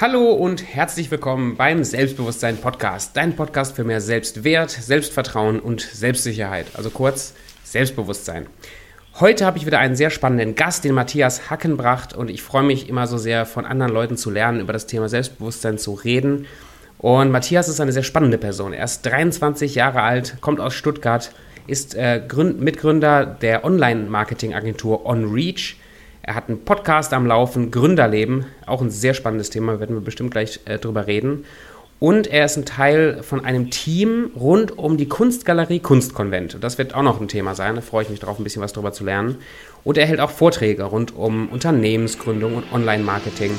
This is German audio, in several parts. Hallo und herzlich willkommen beim Selbstbewusstsein-Podcast. Dein Podcast für mehr Selbstwert, Selbstvertrauen und Selbstsicherheit. Also kurz Selbstbewusstsein. Heute habe ich wieder einen sehr spannenden Gast, den Matthias Hackenbracht. Und ich freue mich immer so sehr, von anderen Leuten zu lernen, über das Thema Selbstbewusstsein zu reden. Und Matthias ist eine sehr spannende Person. Er ist 23 Jahre alt, kommt aus Stuttgart, ist Mitgründer der Online-Marketing-Agentur OnReach. Er hat einen Podcast am Laufen, Gründerleben, auch ein sehr spannendes Thema, werden wir bestimmt gleich drüber reden. Und er ist ein Teil von einem Team rund um die Kunstgalerie Kunstkonvent. Und das wird auch noch ein Thema sein, da freue ich mich drauf, ein bisschen was drüber zu lernen. Und er hält auch Vorträge rund um Unternehmensgründung und Online-Marketing.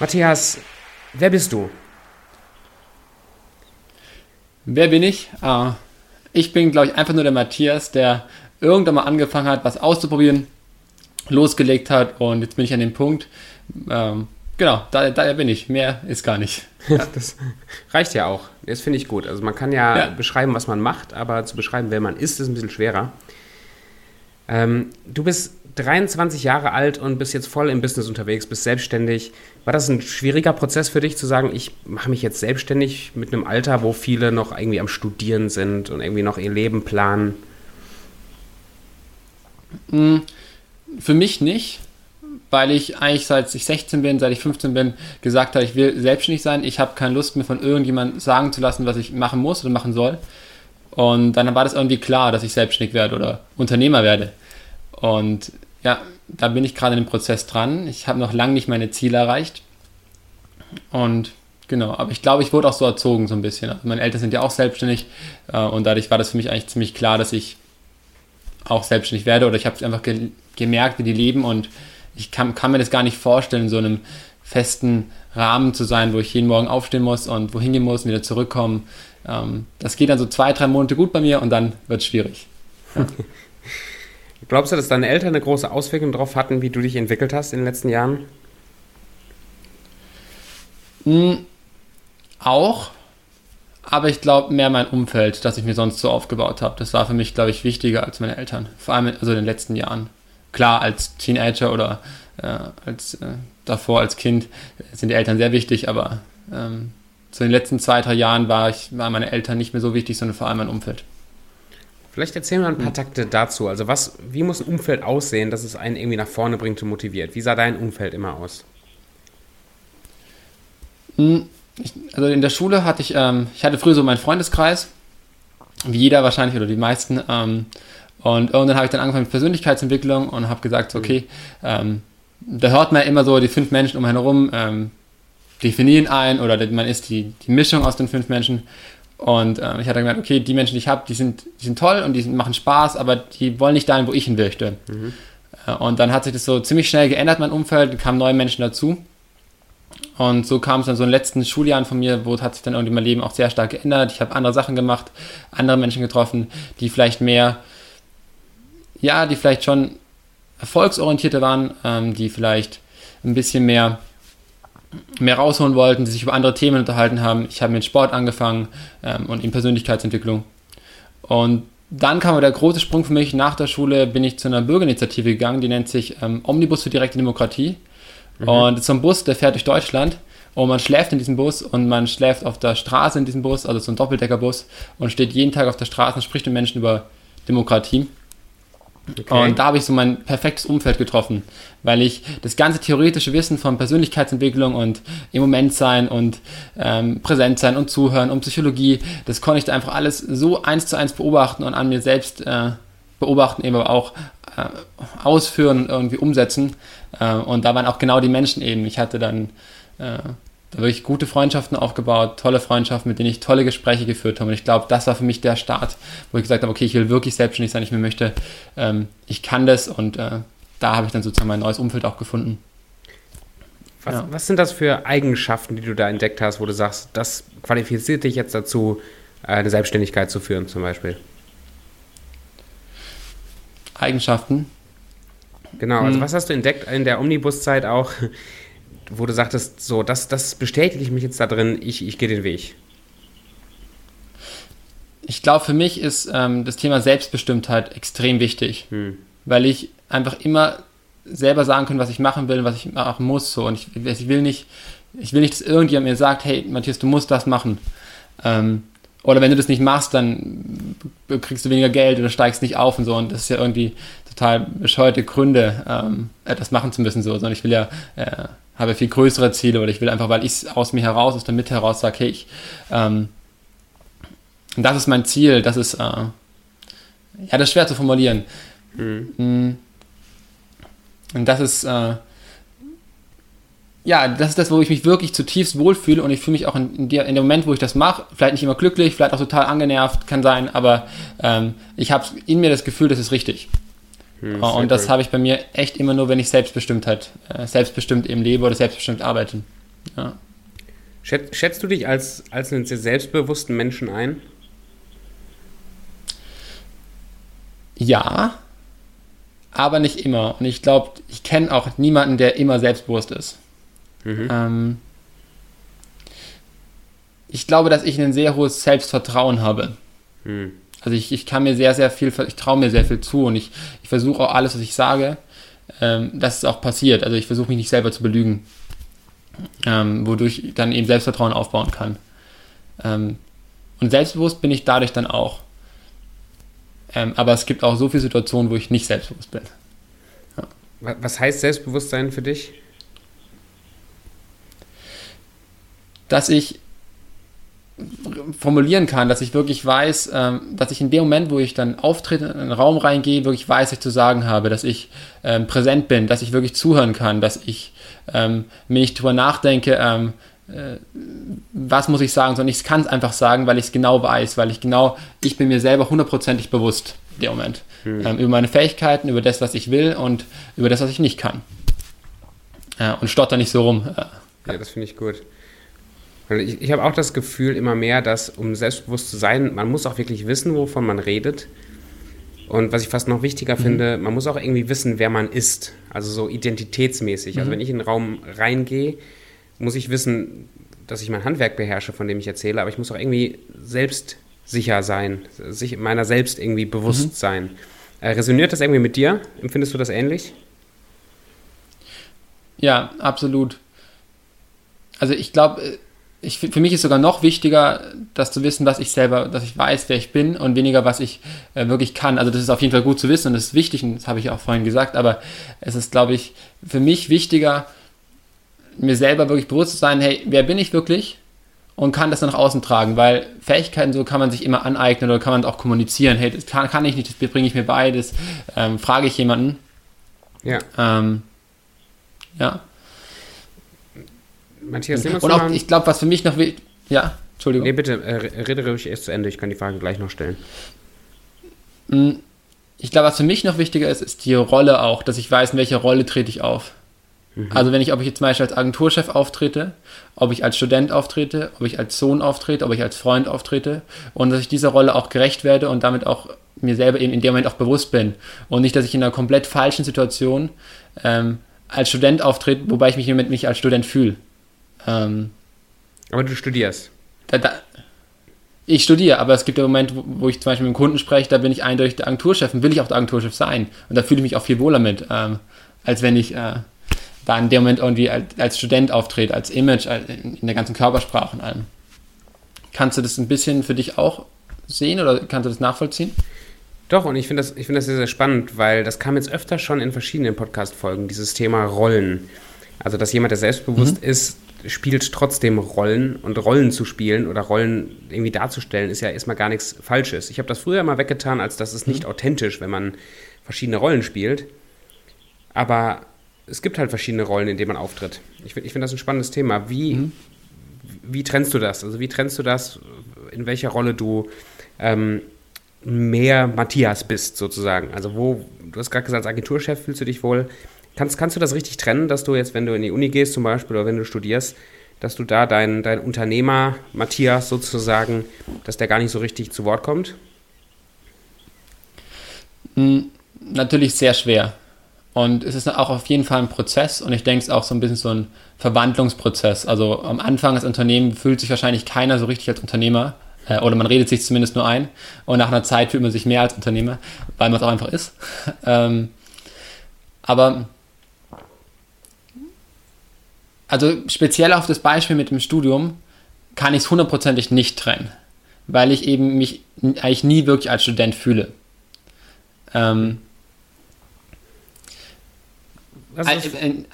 Matthias, wer bist du? Wer bin ich? Ich bin, glaube ich, einfach nur der Matthias, der irgendwann mal angefangen hat, was auszuprobieren, losgelegt hat und jetzt bin ich an dem Punkt. Genau, da bin ich. Mehr ist gar nicht. Ja. Das reicht ja auch. Das finde ich gut. Also man kann ja beschreiben, was man macht, aber zu beschreiben, wer man ist ein bisschen schwerer. Du bist 23 Jahre alt und bist jetzt voll im Business unterwegs, bist selbstständig. War das ein schwieriger Prozess für dich, zu sagen, ich mache mich jetzt selbstständig mit einem Alter, wo viele noch irgendwie am Studieren sind und irgendwie noch ihr Leben planen? Für mich nicht, weil ich eigentlich seit ich 15 bin, gesagt habe, ich will selbstständig sein. Ich habe keine Lust mehr, von irgendjemandem sagen zu lassen, was ich machen muss oder machen soll. Und dann war das irgendwie klar, dass ich selbstständig werde oder Unternehmer werde. Und ja, da bin ich gerade in dem Prozess dran. Ich habe noch lange nicht meine Ziele erreicht. Und genau, aber ich glaube, ich wurde auch so erzogen so ein bisschen. Also meine Eltern sind ja auch selbstständig und dadurch war das für mich eigentlich ziemlich klar, dass ich auch selbstständig werde. Oder ich habe einfach gemerkt, wie die leben und ich kann mir das gar nicht vorstellen, in so einem festen Rahmen zu sein, wo ich jeden Morgen aufstehen muss und wohin gehen muss und wieder zurückkommen. Das geht dann so 2-3 Monate gut bei mir und dann wird es schwierig. Ja. Glaubst du, dass deine Eltern eine große Auswirkung darauf hatten, wie du dich entwickelt hast in den letzten Jahren? Auch, aber ich glaube mehr mein Umfeld, das ich mir sonst so aufgebaut habe. Das war für mich, glaube ich, wichtiger als meine Eltern, vor allem in den letzten Jahren. Klar, als Teenager oder davor als Kind sind die Eltern sehr wichtig, aber so in den letzten 2-3 Jahren waren meine Eltern nicht mehr so wichtig, sondern vor allem mein Umfeld. Vielleicht erzählen wir ein paar Takte dazu. Also wie muss ein Umfeld aussehen, dass es einen irgendwie nach vorne bringt und motiviert? Wie sah dein Umfeld immer aus? Also in der Schule hatte ich hatte früher so meinen Freundeskreis, wie jeder wahrscheinlich oder die meisten. Und irgendwann habe ich dann angefangen mit Persönlichkeitsentwicklung und habe gesagt, okay, da hört man immer so die 5 Menschen um einen herum, definieren einen oder man ist die Mischung aus den 5 Menschen. Und ich hatte gemerkt, okay, die Menschen, die ich habe, die sind toll und machen Spaß, aber die wollen nicht dahin, wo ich hin möchte. Mhm. Und dann hat sich das so ziemlich schnell geändert, mein Umfeld, kamen neue Menschen dazu. Und so kam es dann so in den letzten Schuljahren von mir, wo hat sich dann irgendwie mein Leben auch sehr stark geändert. Ich habe andere Sachen gemacht, andere Menschen getroffen, die vielleicht schon erfolgsorientierter waren, die vielleicht ein bisschen mehr rausholen wollten, die sich über andere Themen unterhalten haben. Ich habe mit Sport angefangen und in Persönlichkeitsentwicklung. Und dann kam der große Sprung für mich. Nach der Schule bin ich zu einer Bürgerinitiative gegangen, die nennt sich Omnibus für direkte Demokratie. Mhm. Und das ist so ein Bus, der fährt durch Deutschland und man schläft in diesem Bus und man schläft auf der Straße in diesem Bus, also so ein Doppeldeckerbus und steht jeden Tag auf der Straße und spricht mit Menschen über Demokratie. Okay. Und da habe ich so mein perfektes Umfeld getroffen, weil ich das ganze theoretische Wissen von Persönlichkeitsentwicklung und im Moment sein und präsent sein und zuhören und Psychologie, das konnte ich da einfach alles so 1 zu 1 beobachten und an mir selbst beobachten, eben aber auch ausführen und irgendwie umsetzen. Und da waren auch genau die Menschen eben. Ich hatte dann da wirklich gute Freundschaften aufgebaut, tolle Freundschaften, mit denen ich tolle Gespräche geführt habe. Und ich glaube, das war für mich der Start, wo ich gesagt habe, okay, ich will wirklich selbstständig sein, ich kann das. Und da habe ich dann sozusagen mein neues Umfeld auch gefunden. Was sind das für Eigenschaften, die du da entdeckt hast, wo du sagst, das qualifiziert dich jetzt dazu, eine Selbstständigkeit zu führen zum Beispiel? Eigenschaften? Genau, also was hast du entdeckt in der Omnibuszeit auch, wo du sagtest, so, das bestätige ich mich jetzt da drin, ich gehe den Weg? Ich glaube, für mich ist das Thema Selbstbestimmtheit extrem wichtig, weil ich einfach immer selber sagen kann, was ich machen will und was ich machen muss. So. Und ich will nicht, dass irgendjemand mir sagt, hey, Matthias, du musst das machen. Oder wenn du das nicht machst, dann kriegst du weniger Geld oder steigst nicht auf und so. Und das ist ja irgendwie total bescheuerte Gründe, etwas machen zu müssen. So. Sondern ich will ja, habe ja viel größere Ziele, oder ich will einfach, weil ich es aus mir heraus, aus der Mitte heraus sage, hey, das ist mein Ziel, das ist, das ist schwer zu formulieren. Mhm. Und das ist, das ist das, wo ich mich wirklich zutiefst wohlfühle, und ich fühle mich auch in dem Moment, wo ich das mache, vielleicht nicht immer glücklich, vielleicht auch total angenervt, kann sein, aber ich habe in mir das Gefühl, das ist richtig. Und das habe ich bei mir echt immer nur, wenn ich selbstbestimmt eben lebe oder selbstbestimmt arbeite. Ja. Schätzt du dich als einen sehr selbstbewussten Menschen ein? Ja, aber nicht immer. Und ich glaube, ich kenne auch niemanden, der immer selbstbewusst ist. Mhm. Ich glaube, dass ich ein sehr hohes Selbstvertrauen habe. Mhm. Also ich kann mir sehr, sehr viel, ich traue mir sehr viel zu, und ich versuche auch alles, was ich sage, dass es auch passiert. Also ich versuche mich nicht selber zu belügen. Wodurch ich dann eben Selbstvertrauen aufbauen kann. Und selbstbewusst bin ich dadurch dann auch. Aber es gibt auch so viele Situationen, wo ich nicht selbstbewusst bin. Ja. Was heißt Selbstbewusstsein für dich? Dass ich formulieren kann, dass ich wirklich weiß, dass ich in dem Moment, wo ich dann auftrete, in einen Raum reingehe, wirklich weiß, was ich zu sagen habe, dass ich präsent bin, dass ich wirklich zuhören kann, dass ich mir nicht drüber nachdenke, was muss ich sagen, sondern ich kann es einfach sagen, weil ich es genau weiß, ich bin mir selber 100%ig bewusst in dem Moment. Über meine Fähigkeiten, über das, was ich will, und über das, was ich nicht kann. Und stotter nicht so rum. Ja, das finde ich gut. Ich habe auch das Gefühl immer mehr, dass, um selbstbewusst zu sein, man muss auch wirklich wissen, wovon man redet. Und was ich fast noch wichtiger finde, man muss auch irgendwie wissen, wer man ist. Also so identitätsmäßig. Also wenn ich in den Raum reingehe, muss ich wissen, dass ich mein Handwerk beherrsche, von dem ich erzähle. Aber ich muss auch irgendwie selbstsicher sein, sich meiner selbst irgendwie bewusst sein. Resoniert das irgendwie mit dir? Empfindest du das ähnlich? Ja, absolut. Also ich glaube... für mich ist sogar noch wichtiger, das zu wissen, dass ich weiß, wer ich bin, und weniger, was ich wirklich kann. Also das ist auf jeden Fall gut zu wissen, und das ist wichtig, und das habe ich auch vorhin gesagt, aber es ist, glaube ich, für mich wichtiger, mir selber wirklich bewusst zu sein, hey, wer bin ich wirklich, und kann das dann nach außen tragen, weil Fähigkeiten so kann man sich immer aneignen oder kann man auch kommunizieren. Hey, das kann ich nicht, das bringe ich mir bei, das frage ich jemanden. Ja. Ja. Matthias, und auch, ich glaube, was für mich noch wichtig... Ja, Entschuldigung. Nee, bitte, rede ruhig erst zu Ende, ich kann die Frage gleich noch stellen. Ich glaube, was für mich noch wichtiger ist, ist die Rolle auch, dass ich weiß, in welcher Rolle trete ich auf. Also ob ich jetzt zum Beispiel als Agenturchef auftrete, ob ich als Student auftrete, ob ich als Sohn auftrete, ob ich als Freund auftrete, und dass ich dieser Rolle auch gerecht werde und damit auch mir selber eben in dem Moment auch bewusst bin. Und nicht, dass ich in einer komplett falschen Situation als Student auftrete, wobei ich mich im Moment nicht als Student fühle. Aber du studierst. Ich studiere, aber es gibt ja Momente, wo ich zum Beispiel mit dem Kunden spreche, da bin ich eindeutig der Agenturchef und will ich auch der Agenturchef sein. Und da fühle ich mich auch viel wohler mit, als wenn ich da in dem Moment irgendwie als Student auftrete, als Image, in der ganzen Körpersprache und allem. Kannst du das ein bisschen für dich auch sehen oder kannst du das nachvollziehen? Doch, und ich finde das sehr, sehr spannend, weil das kam jetzt öfter schon in verschiedenen Podcast-Folgen, dieses Thema Rollen. Also, dass jemand, der selbstbewusst ist, spielt trotzdem Rollen, und Rollen zu spielen oder Rollen irgendwie darzustellen, ist ja erstmal gar nichts Falsches. Ich habe das früher mal weggetan, als dass es nicht authentisch, wenn man verschiedene Rollen spielt. Aber es gibt halt verschiedene Rollen, in denen man auftritt. Ich finde das ein spannendes Thema. Wie trennst du das? Also wie trennst du das, in welcher Rolle du mehr Matthias bist sozusagen? Also du hast gerade gesagt, als Agenturchef fühlst du dich wohl. Kannst du das richtig trennen, dass du jetzt, wenn du in die Uni gehst zum Beispiel oder wenn du studierst, dass du da dein Unternehmer Matthias sozusagen, dass der gar nicht so richtig zu Wort kommt? Natürlich sehr schwer. Und es ist auch auf jeden Fall ein Prozess, und ich denke, es ist auch so ein bisschen so ein Verwandlungsprozess. Also am Anfang als Unternehmen fühlt sich wahrscheinlich keiner so richtig als Unternehmer. Oder man redet sich zumindest nur ein. Und nach einer Zeit fühlt man sich mehr als Unternehmer, weil man es auch einfach ist. Aber also speziell auf das Beispiel mit dem Studium kann ich es hundertprozentig nicht trennen, weil ich eben mich eigentlich nie wirklich als Student fühle.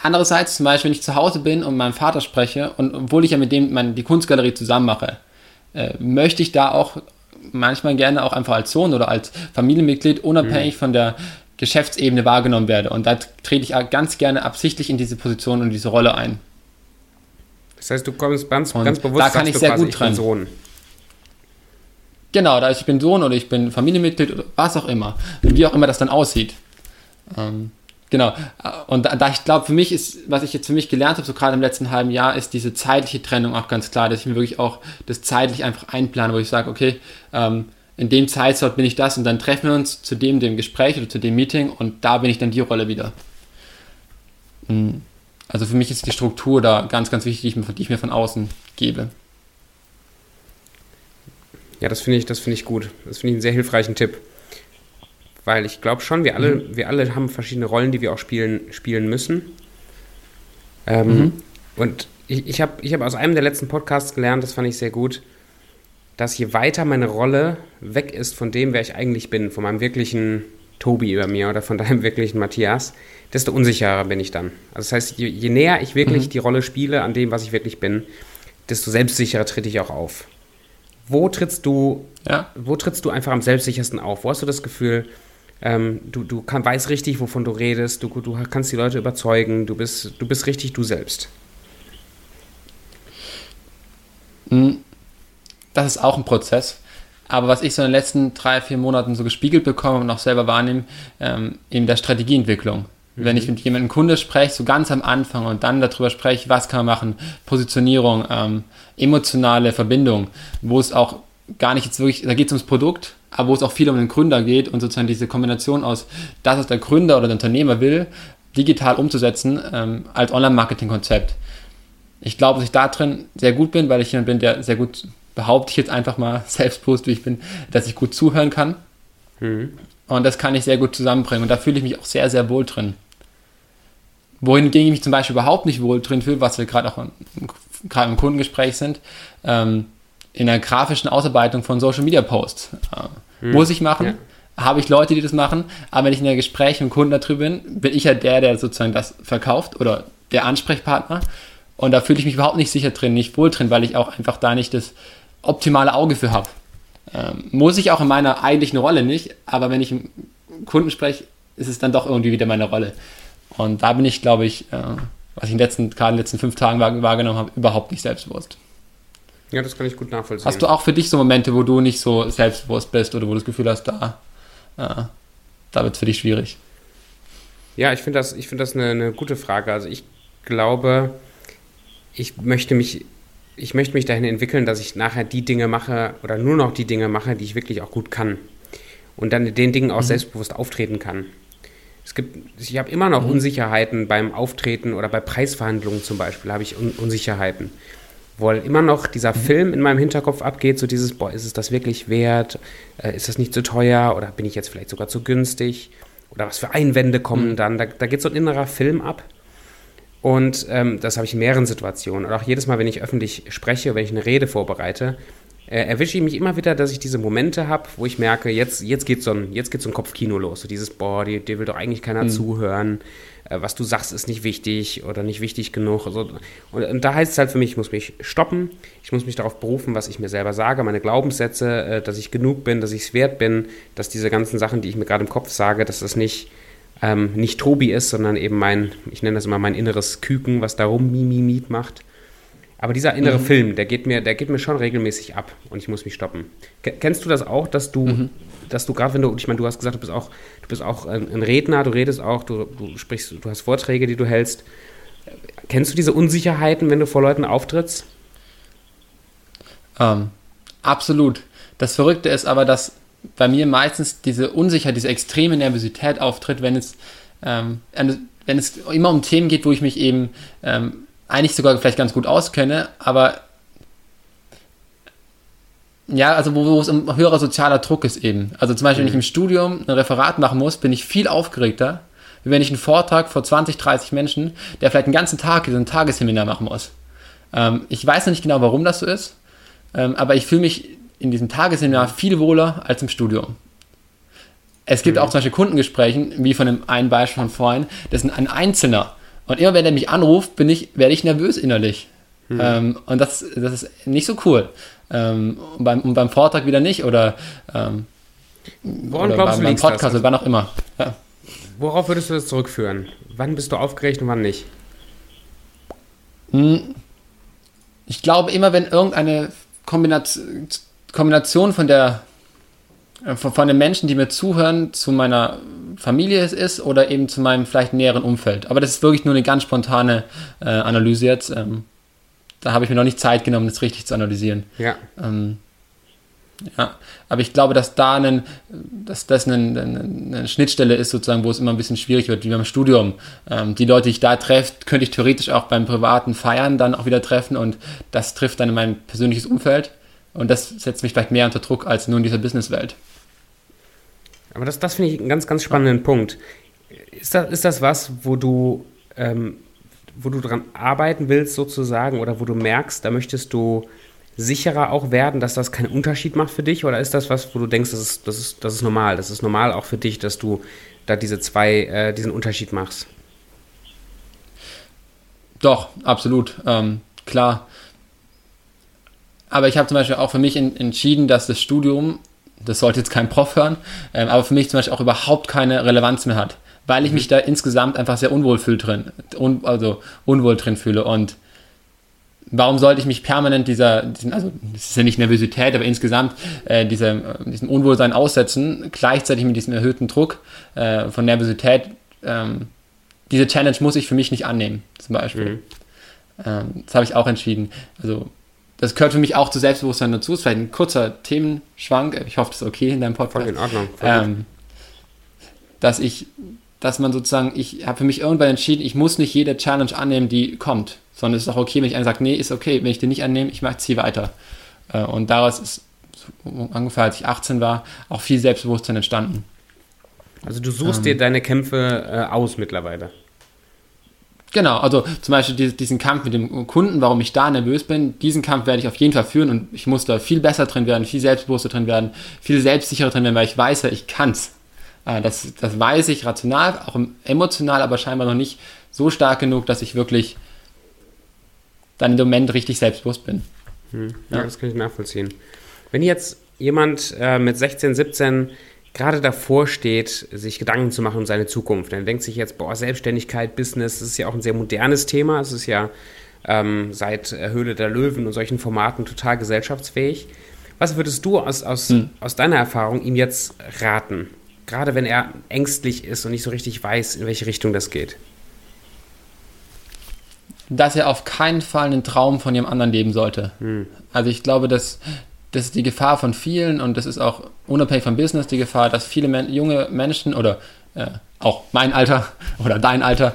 Andererseits zum Beispiel, wenn ich zu Hause bin und mit meinem Vater spreche und obwohl ich ja mit dem die Kunstgalerie zusammen mache, möchte ich da auch manchmal gerne auch einfach als Sohn oder als Familienmitglied unabhängig von der Geschäftsebene wahrgenommen werde. Und da trete ich ganz gerne absichtlich in diese Position und diese Rolle ein. Das heißt, du kommst ganz bewusst, da kann ich sehr gut dran. Sohn. Genau, da ich bin Sohn oder ich bin Familienmitglied oder was auch immer. Wie auch immer das dann aussieht. Genau. Und da ich glaube, für mich ist, was ich jetzt für mich gelernt habe, so gerade im letzten halben Jahr, ist diese zeitliche Trennung auch ganz klar, dass ich mir wirklich auch das zeitlich einfach einplane, wo ich sage, okay, in dem Zeitslot bin ich das und dann treffen wir uns zu dem Gespräch oder zu dem Meeting und da bin ich dann die Rolle wieder. Also für mich ist die Struktur da ganz, ganz wichtig, die ich mir von außen gebe. Ja, das finde ich gut. Das finde ich einen sehr hilfreichen Tipp. Weil ich glaube schon, wir alle haben verschiedene Rollen, die wir auch spielen müssen. Und ich hab aus einem der letzten Podcasts gelernt, das fand ich sehr gut, dass je weiter meine Rolle weg ist von dem, wer ich eigentlich bin, von meinem wirklichen Tobi über mir oder von deinem wirklichen Matthias, desto unsicherer bin ich dann. Also das heißt, je näher ich wirklich die Rolle spiele an dem, was ich wirklich bin, desto selbstsicherer tritt ich auch auf. Wo trittst du einfach am selbstsichersten auf? Wo hast du das Gefühl, du weißt richtig, wovon du redest, du kannst die Leute überzeugen, du bist richtig du selbst? Das ist auch ein Prozess. Aber was ich so in den letzten 3-4 Monaten so gespiegelt bekomme und auch selber wahrnehme, in der Strategieentwicklung. Wenn ich mit jemandem Kunde spreche, so ganz am Anfang und dann darüber spreche, was kann man machen, Positionierung, emotionale Verbindung, wo es auch gar nicht jetzt wirklich, da geht es ums Produkt, aber wo es auch viel um den Gründer geht und sozusagen diese Kombination aus, das, was der Gründer oder der Unternehmer will, digital umzusetzen, als Online-Marketing-Konzept. Ich glaube, dass ich da drin sehr gut bin, weil ich jemand bin, der sehr gut, behaupte ich jetzt einfach mal selbstbewusst, wie ich bin, dass ich gut zuhören kann. Und das kann ich sehr gut zusammenbringen und da fühle ich mich auch sehr, sehr wohl drin. Wohingegen ich mich zum Beispiel überhaupt nicht wohl drin fühle, was wir gerade auch im Kundengespräch sind, in der grafischen Ausarbeitung von Social Media Posts. Muss ich machen, habe ich Leute, die das machen, aber wenn ich in der Gespräch mit dem Kunden da drüben bin ich ja der sozusagen das verkauft oder der Ansprechpartner und da fühle ich mich überhaupt nicht sicher drin, nicht wohl drin, weil ich auch einfach da nicht das optimale Auge für habe. Muss ich auch in meiner eigentlichen Rolle nicht, aber wenn ich mit Kunden spreche, ist es dann doch irgendwie wieder meine Rolle. Und da bin ich, glaube ich, was ich in den letzten 5 Tagen wahrgenommen habe, überhaupt nicht selbstbewusst. Ja, das kann ich gut nachvollziehen. Hast du auch für dich so Momente, wo du nicht so selbstbewusst bist oder wo du das Gefühl hast, da wird es für dich schwierig? Ja, ich finde das eine gute Frage. Also ich glaube, ich möchte mich dahin entwickeln, dass ich nachher die Dinge mache oder nur noch die Dinge mache, die ich wirklich auch gut kann. Und dann in den Dingen auch selbstbewusst auftreten kann. Ich habe immer noch Unsicherheiten beim Auftreten oder bei Preisverhandlungen zum Beispiel, habe ich Unsicherheiten. Weil immer noch dieser Film in meinem Hinterkopf abgeht, so dieses, boah, ist es das wirklich wert? Ist das nicht zu teuer? Oder bin ich jetzt vielleicht sogar zu günstig? Oder was für Einwände kommen dann? Da geht so ein innerer Film ab. Und das habe ich in mehreren Situationen. Und auch jedes Mal, wenn ich öffentlich spreche, wenn ich eine Rede vorbereite, erwische ich mich immer wieder, dass ich diese Momente habe, wo ich merke, jetzt geht so ein Kopfkino los. So dieses, boah, dir will doch eigentlich keiner zuhören. Was du sagst, ist nicht wichtig oder nicht wichtig genug. Also, und da heißt es halt für mich, ich muss mich stoppen. Ich muss mich darauf berufen, was ich mir selber sage, meine Glaubenssätze, dass ich genug bin, dass ich es wert bin, dass diese ganzen Sachen, die ich mir gerade im Kopf sage, dass das nicht Tobi ist, sondern eben ich nenne das immer mein inneres Küken, was da rum Mimimit macht. Aber dieser innere Film, der geht mir schon regelmäßig ab und ich muss mich stoppen. Kennst du das auch, dass du gerade, wenn du, ich meine, du hast gesagt, du bist auch ein Redner, du redest auch, du sprichst, du hast Vorträge, die du hältst. Kennst du diese Unsicherheiten, wenn du vor Leuten auftrittst? Absolut. Das Verrückte ist aber, dass bei mir meistens diese Unsicherheit, diese extreme Nervosität auftritt, wenn es immer um Themen geht, wo ich mich eben eigentlich sogar vielleicht ganz gut auskenne, aber Ja, also wo es um höherer sozialer Druck ist eben. Also zum Beispiel, wenn ich im Studium ein Referat machen muss, bin ich viel aufgeregter, wie wenn ich einen Vortrag vor 20, 30 Menschen, der vielleicht den ganzen Tag so ein Tagesseminar machen muss. Ich weiß noch nicht genau, warum das so ist, aber ich fühle mich in diesem Tagesseminar viel wohler als im Studium. Es gibt auch zum Beispiel Kundengesprächen, wie von dem einen Beispiel von vorhin, das ist ein Einzelner. Und immer wenn er mich anruft, werde ich nervös innerlich. Und das ist nicht so cool. Und beim Vortrag wieder nicht oder, oder beim Podcast oder wann auch immer. Ja. Worauf würdest du das zurückführen? Wann bist du aufgeregt und wann nicht? Ich glaube immer, wenn irgendeine Kombination von den Menschen, die mir zuhören, zu meiner Familie ist oder eben zu meinem vielleicht näheren Umfeld. Aber das ist wirklich nur eine ganz spontane Analyse jetzt. Da habe ich mir noch nicht Zeit genommen, das richtig zu analysieren. Ja. Ja. Aber ich glaube, dass das eine Schnittstelle ist, sozusagen, wo es immer ein bisschen schwierig wird, wie beim Studium. Die Leute, die ich da treffe, könnte ich theoretisch auch beim privaten Feiern dann auch wieder treffen und das trifft dann in mein persönliches Umfeld und das setzt mich vielleicht mehr unter Druck als nur in dieser Businesswelt. Aber das finde ich einen ganz, ganz spannenden Punkt. Ist das was, wo du dran arbeiten willst sozusagen oder wo du merkst, da möchtest du sicherer auch werden, dass das keinen Unterschied macht für dich? Oder ist das was, wo du denkst, das ist normal? Das ist normal auch für dich, dass du da diesen Unterschied machst? Doch, absolut. Klar. Aber ich habe zum Beispiel auch für mich entschieden, dass das Studium, das sollte jetzt kein Prof hören, aber für mich zum Beispiel auch überhaupt keine Relevanz mehr hat, weil ich mich da insgesamt einfach sehr unwohl drin fühle. Und warum sollte ich mich permanent das ist ja nicht Nervosität, aber insgesamt diesem Unwohlsein aussetzen, gleichzeitig mit diesem erhöhten Druck von Nervosität? Diese Challenge muss ich für mich nicht annehmen, zum Beispiel. Das habe ich auch entschieden. Also das gehört für mich auch zu Selbstbewusstsein dazu. Es ist vielleicht ein kurzer Themenschwank. Ich hoffe, das ist okay in deinem Podcast. Voll in Ordnung. Ich habe für mich irgendwann entschieden, ich muss nicht jede Challenge annehmen, die kommt, sondern es ist auch okay, wenn ich einer sagt, nee, ist okay, wenn ich die nicht annehme, ich mache es hier weiter. Und daraus ist ungefähr, als ich 18 war, auch viel Selbstbewusstsein entstanden. Also du suchst dir deine Kämpfe aus mittlerweile. Genau, also zum Beispiel diesen Kampf mit dem Kunden, warum ich da nervös bin, diesen Kampf werde ich auf jeden Fall führen und ich muss da viel besser drin werden, viel selbstbewusster drin werden, viel selbstsicherer drin werden, weil ich weiß ja, ich kann's. Das weiß ich rational, auch emotional, aber scheinbar noch nicht so stark genug, dass ich wirklich dann im Moment richtig selbstbewusst bin. Ja, das kann ich nachvollziehen. Wenn jetzt jemand mit 16, 17 gerade davor steht, sich Gedanken zu machen um seine Zukunft, dann denkt sich jetzt, Selbstständigkeit, Business, das ist ja auch ein sehr modernes Thema, es ist ja seit Höhle der Löwen und solchen Formaten total gesellschaftsfähig. Was würdest du aus deiner Erfahrung ihm jetzt raten? Gerade wenn er ängstlich ist und nicht so richtig weiß, in welche Richtung das geht. Dass er auf keinen Fall einen Traum von jemand anderen leben sollte. Also ich glaube, das ist die Gefahr von vielen und das ist auch unabhängig vom Business die Gefahr, dass viele junge Menschen oder auch mein Alter oder dein Alter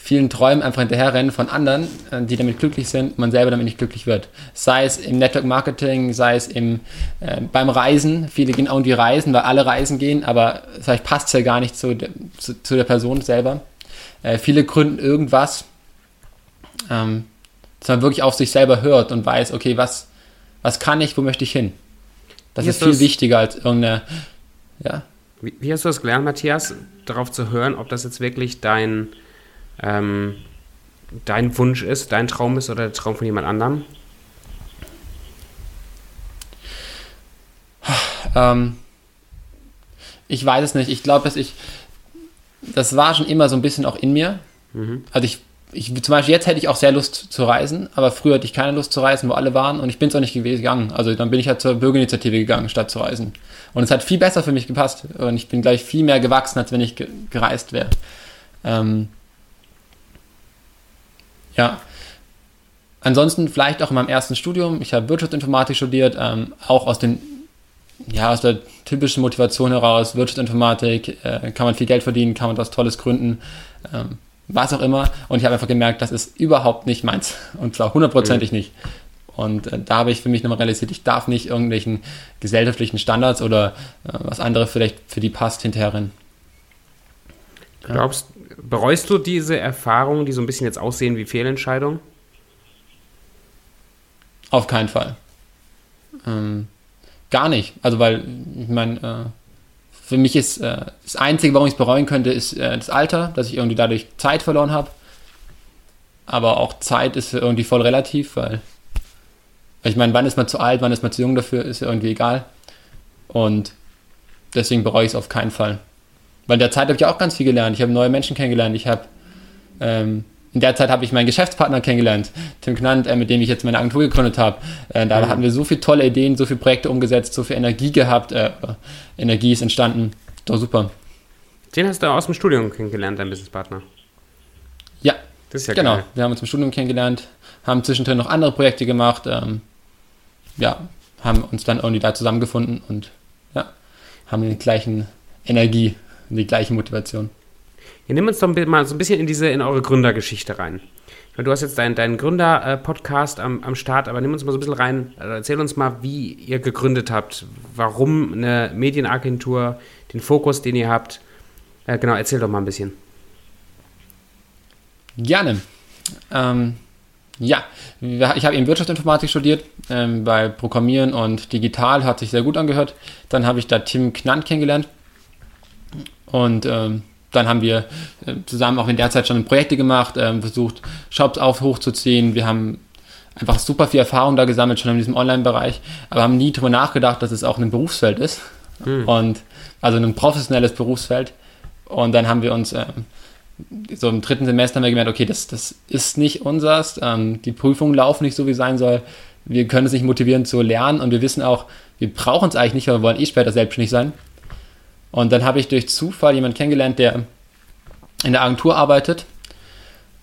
vielen Träumen einfach hinterherrennen von anderen, die damit glücklich sind, man selber damit nicht glücklich wird. Sei es im Network Marketing, sei es beim Reisen. Viele gehen irgendwie reisen, weil alle reisen gehen, aber vielleicht passt es ja gar nicht zu der Person selber. Viele gründen irgendwas, dass man wirklich auf sich selber hört und weiß, okay, was kann ich, wo möchte ich hin? Das ist viel wichtiger als irgendeine... Ja. Wie hast du das gelernt, Matthias, darauf zu hören, ob das jetzt wirklich dein Wunsch ist, dein Traum ist oder der Traum von jemand anderem? Ich weiß es nicht. Ich glaube, das war schon immer so ein bisschen auch in mir. Also zum Beispiel jetzt hätte ich auch sehr Lust zu reisen, aber früher hatte ich keine Lust zu reisen, wo alle waren und ich bin es auch nicht gegangen. Also dann bin ich halt zur Bürgerinitiative gegangen, statt zu reisen. Und es hat viel besser für mich gepasst und ich bin gleich viel mehr gewachsen, als wenn ich gereist wäre. Ja. Ansonsten vielleicht auch in meinem ersten Studium, ich habe Wirtschaftsinformatik studiert, auch aus der typischen Motivation heraus, Wirtschaftsinformatik, kann man viel Geld verdienen, kann man was Tolles gründen, was auch immer. Und ich habe einfach gemerkt, das ist überhaupt nicht meins. Und zwar hundertprozentig nicht. Und da habe ich für mich nochmal realisiert, ich darf nicht irgendwelchen gesellschaftlichen Standards oder was andere vielleicht für die passt hinterherin. Bereust du diese Erfahrungen, die so ein bisschen jetzt aussehen wie Fehlentscheidungen? Auf keinen Fall. Gar nicht. Also weil, ich meine, für mich ist das Einzige, warum ich es bereuen könnte, ist das Alter, dass ich irgendwie dadurch Zeit verloren habe. Aber auch Zeit ist irgendwie voll relativ, weil ich meine, wann ist man zu alt, wann ist man zu jung dafür, ist ja irgendwie egal. Und deswegen bereue ich es auf keinen Fall. Weil in der Zeit habe ich auch ganz viel gelernt. Ich habe neue Menschen kennengelernt. Ich habe in der Zeit habe ich meinen Geschäftspartner kennengelernt, Tim Knandt, mit dem ich jetzt meine Agentur gegründet habe. Da hatten wir so viele tolle Ideen, so viele Projekte umgesetzt, so viel Energie gehabt. Energie ist entstanden. Doch super. Den hast du aus dem Studium kennengelernt, dein Businesspartner? Ja, das ist ja genau. Geil. Wir haben uns im Studium kennengelernt, haben zwischendrin noch andere Projekte gemacht. Haben uns dann irgendwie da zusammengefunden und ja, haben den gleichen Energie, die gleiche Motivation. Ja, nimm uns doch mal so ein bisschen in eure Gründergeschichte rein. Du hast jetzt deinen Gründer-Podcast am Start, aber nimm uns mal so ein bisschen rein, erzähl uns mal, wie ihr gegründet habt, warum eine Medienagentur, den Fokus, den ihr habt. Genau, erzähl doch mal ein bisschen. Gerne. Ich habe eben Wirtschaftsinformatik studiert, bei Programmieren und Digital hat sich sehr gut angehört. Dann habe ich da Tim Knandt kennengelernt. Und dann haben wir zusammen auch in der Zeit schon Projekte gemacht, versucht, Shops hochzuziehen. Wir haben einfach super viel Erfahrung da gesammelt, schon in diesem Online-Bereich, aber haben nie darüber nachgedacht, dass es auch ein Berufsfeld ist. Mhm. Und also ein professionelles Berufsfeld. Und dann haben wir uns so im dritten Semester haben wir gemerkt, okay, das ist nicht unseres. Die Prüfungen laufen nicht so, wie es sein soll. Wir können es nicht motivieren zu lernen. Und wir wissen auch, wir brauchen es eigentlich nicht, weil wir wollen eh später selbstständig sein. Und dann habe ich durch Zufall jemanden kennengelernt, der in der Agentur arbeitet.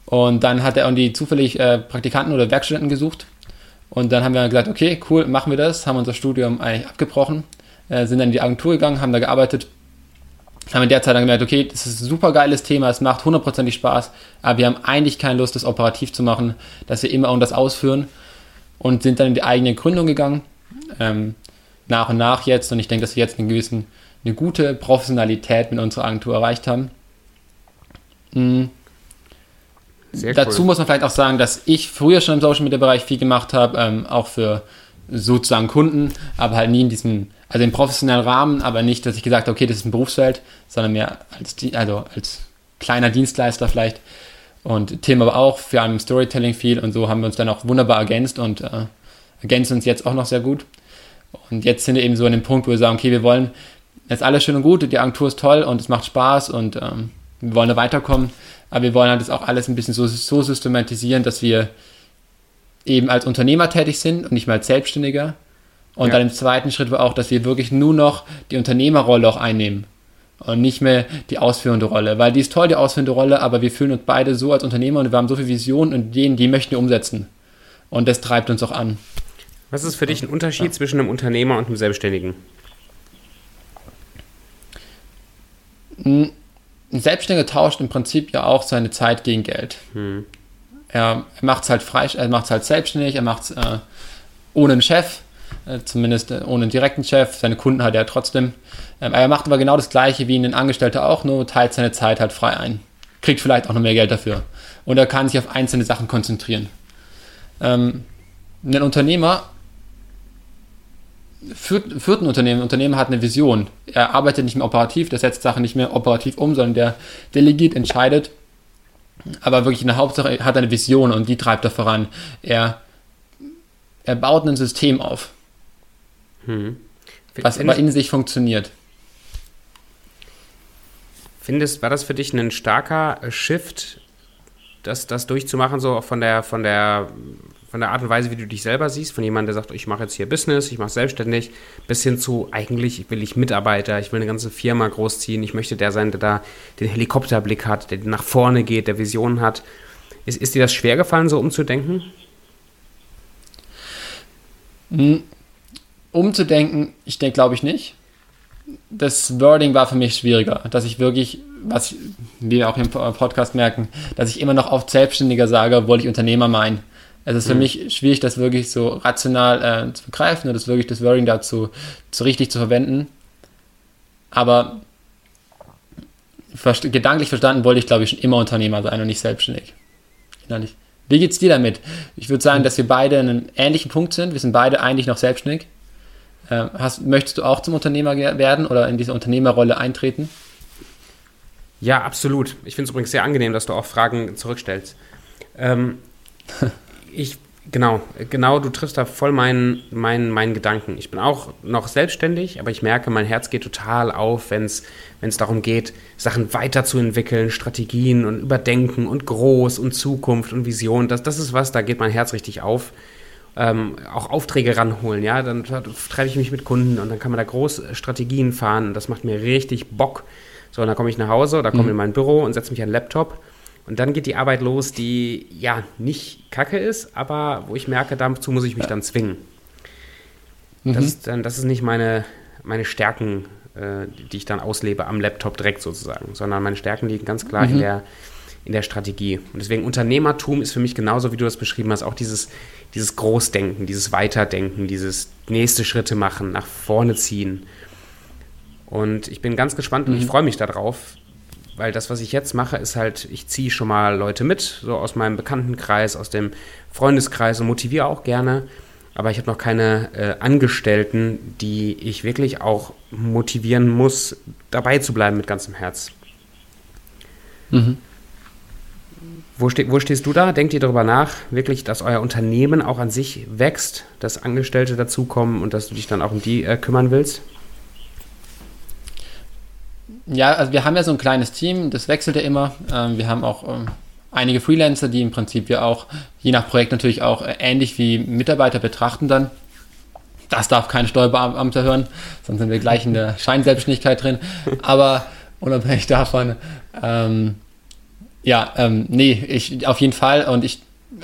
Und dann hat er irgendwie zufällig Praktikanten oder Werkstudenten gesucht. Und dann haben wir gesagt, okay, cool, machen wir das. Haben unser Studium eigentlich abgebrochen, sind dann in die Agentur gegangen, haben da gearbeitet. Haben in der Zeit dann gemerkt, okay, das ist ein super geiles Thema, es macht hundertprozentig Spaß. Aber wir haben eigentlich keine Lust, das operativ zu machen, dass wir immer irgendwas ausführen. Und sind dann in die eigene Gründung gegangen, nach und nach jetzt. Und ich denke, dass wir jetzt eine gute Professionalität mit unserer Agentur erreicht haben. Mhm. Dazu cool. Muss man vielleicht auch sagen, dass ich früher schon im Social-Media-Bereich viel gemacht habe, auch für sozusagen Kunden, aber halt nie in diesem, also im professionellen Rahmen, aber nicht, dass ich gesagt habe, okay, das ist ein Berufsfeld, sondern mehr als kleiner Dienstleister vielleicht. Und Tim aber auch, vor allem im Storytelling viel und so haben wir uns dann auch wunderbar ergänzt und ergänzen uns jetzt auch noch sehr gut. Und jetzt sind wir eben so an dem Punkt, wo wir sagen, okay, wir wollen es ist alles schön und gut, die Agentur ist toll und es macht Spaß und wir wollen da weiterkommen, aber wir wollen halt das auch alles ein bisschen so systematisieren, dass wir eben als Unternehmer tätig sind und nicht mal als Selbstständiger. Und dann im zweiten Schritt war auch, dass wir wirklich nur noch die Unternehmerrolle auch einnehmen und nicht mehr die ausführende Rolle, weil die ist toll, die ausführende Rolle, aber wir fühlen uns beide so als Unternehmer und wir haben so viele Visionen und Ideen, die möchten wir umsetzen. Und das treibt uns auch an. Was ist für dich ein Unterschied zwischen einem Unternehmer und einem Selbstständigen? Ein Selbstständiger tauscht im Prinzip ja auch seine Zeit gegen Geld. Hm. Er macht es halt frei, er macht es halt selbstständig, er macht es ohne einen Chef, zumindest ohne einen direkten Chef. Seine Kunden hat er trotzdem. Er macht aber genau das Gleiche wie ein Angestellter auch, nur teilt seine Zeit halt frei ein. Kriegt vielleicht auch noch mehr Geld dafür. Und er kann sich auf einzelne Sachen konzentrieren. Ein Unternehmer führt ein Unternehmen. Ein Unternehmer hat eine Vision. Er arbeitet nicht mehr operativ, der setzt Sachen nicht mehr operativ um, sondern der delegiert, entscheidet. Aber wirklich in der Hauptsache hat er eine Vision und die treibt er voran. Er baut ein System auf, was aber in sich funktioniert. War das für dich ein starker Shift, das durchzumachen, so von der Art und Weise, wie du dich selber siehst, von jemandem, der sagt, ich mache jetzt hier Business, ich mache selbstständig, bis hin zu, eigentlich will ich Mitarbeiter, ich will eine ganze Firma großziehen, ich möchte der sein, der da den Helikopterblick hat, der nach vorne geht, der Visionen hat. Ist dir das schwer gefallen, so umzudenken? Umzudenken, glaube ich nicht. Das Wording war für mich schwieriger, dass ich wirklich, wie wir auch im Podcast merken, dass ich immer noch oft Selbstständiger sage, obwohl ich Unternehmer meine. Es ist für mich schwierig, das wirklich so rational zu begreifen und das wirklich das Wording dazu richtig zu verwenden. Aber gedanklich verstanden wollte ich, glaube ich, schon immer Unternehmer sein und nicht selbstständig. Innerlich. Wie geht's dir damit? Ich würde sagen, dass wir beide an einem ähnlichen Punkt sind. Wir sind beide eigentlich noch selbstständig. Möchtest du auch zum Unternehmer werden oder in diese Unternehmerrolle eintreten? Ja, absolut. Ich finde es übrigens sehr angenehm, dass du auch Fragen zurückstellst. Genau, du triffst da voll meinen Gedanken. Ich bin auch noch selbstständig, aber ich merke, mein Herz geht total auf, wenn es darum geht, Sachen weiterzuentwickeln, Strategien und Überdenken und Groß und Zukunft und Vision. Das ist was, da geht mein Herz richtig auf. Auch Aufträge ranholen, ja, dann treffe ich mich mit Kunden und dann kann man da groß Strategien fahren. Das macht mir richtig Bock. So, und dann komme ich nach Hause oder komme in mein Büro und setze mich an den Laptop. Und dann geht die Arbeit los, die ja nicht kacke ist, aber wo ich merke, dazu muss ich mich dann zwingen. Das ist nicht meine Stärken, die ich dann auslebe am Laptop direkt sozusagen, sondern meine Stärken liegen ganz klar in der Strategie. Und deswegen Unternehmertum ist für mich genauso, wie du das beschrieben hast, auch dieses Großdenken, dieses Weiterdenken, dieses nächste Schritte machen, nach vorne ziehen. Und ich bin ganz gespannt und ich freue mich darauf, weil das, was ich jetzt mache, ist halt, ich ziehe schon mal Leute mit, so aus meinem Bekanntenkreis, aus dem Freundeskreis und motiviere auch gerne. Aber ich habe noch keine Angestellten, die ich wirklich auch motivieren muss, dabei zu bleiben mit ganzem Herz. Mhm. Wo stehst du da? Denkt ihr darüber nach, wirklich, dass euer Unternehmen auch an sich wächst, dass Angestellte dazukommen und dass du dich dann auch um die kümmern willst? Ja, also wir haben ja so ein kleines Team, das wechselt ja immer. Wir haben auch einige Freelancer, die im Prinzip ja auch, je nach Projekt natürlich auch ähnlich wie Mitarbeiter betrachten dann. Das darf kein Steuerbeamter hören, sonst sind wir gleich in der Scheinselbstständigkeit drin. Aber unabhängig davon, ich auf jeden Fall. Und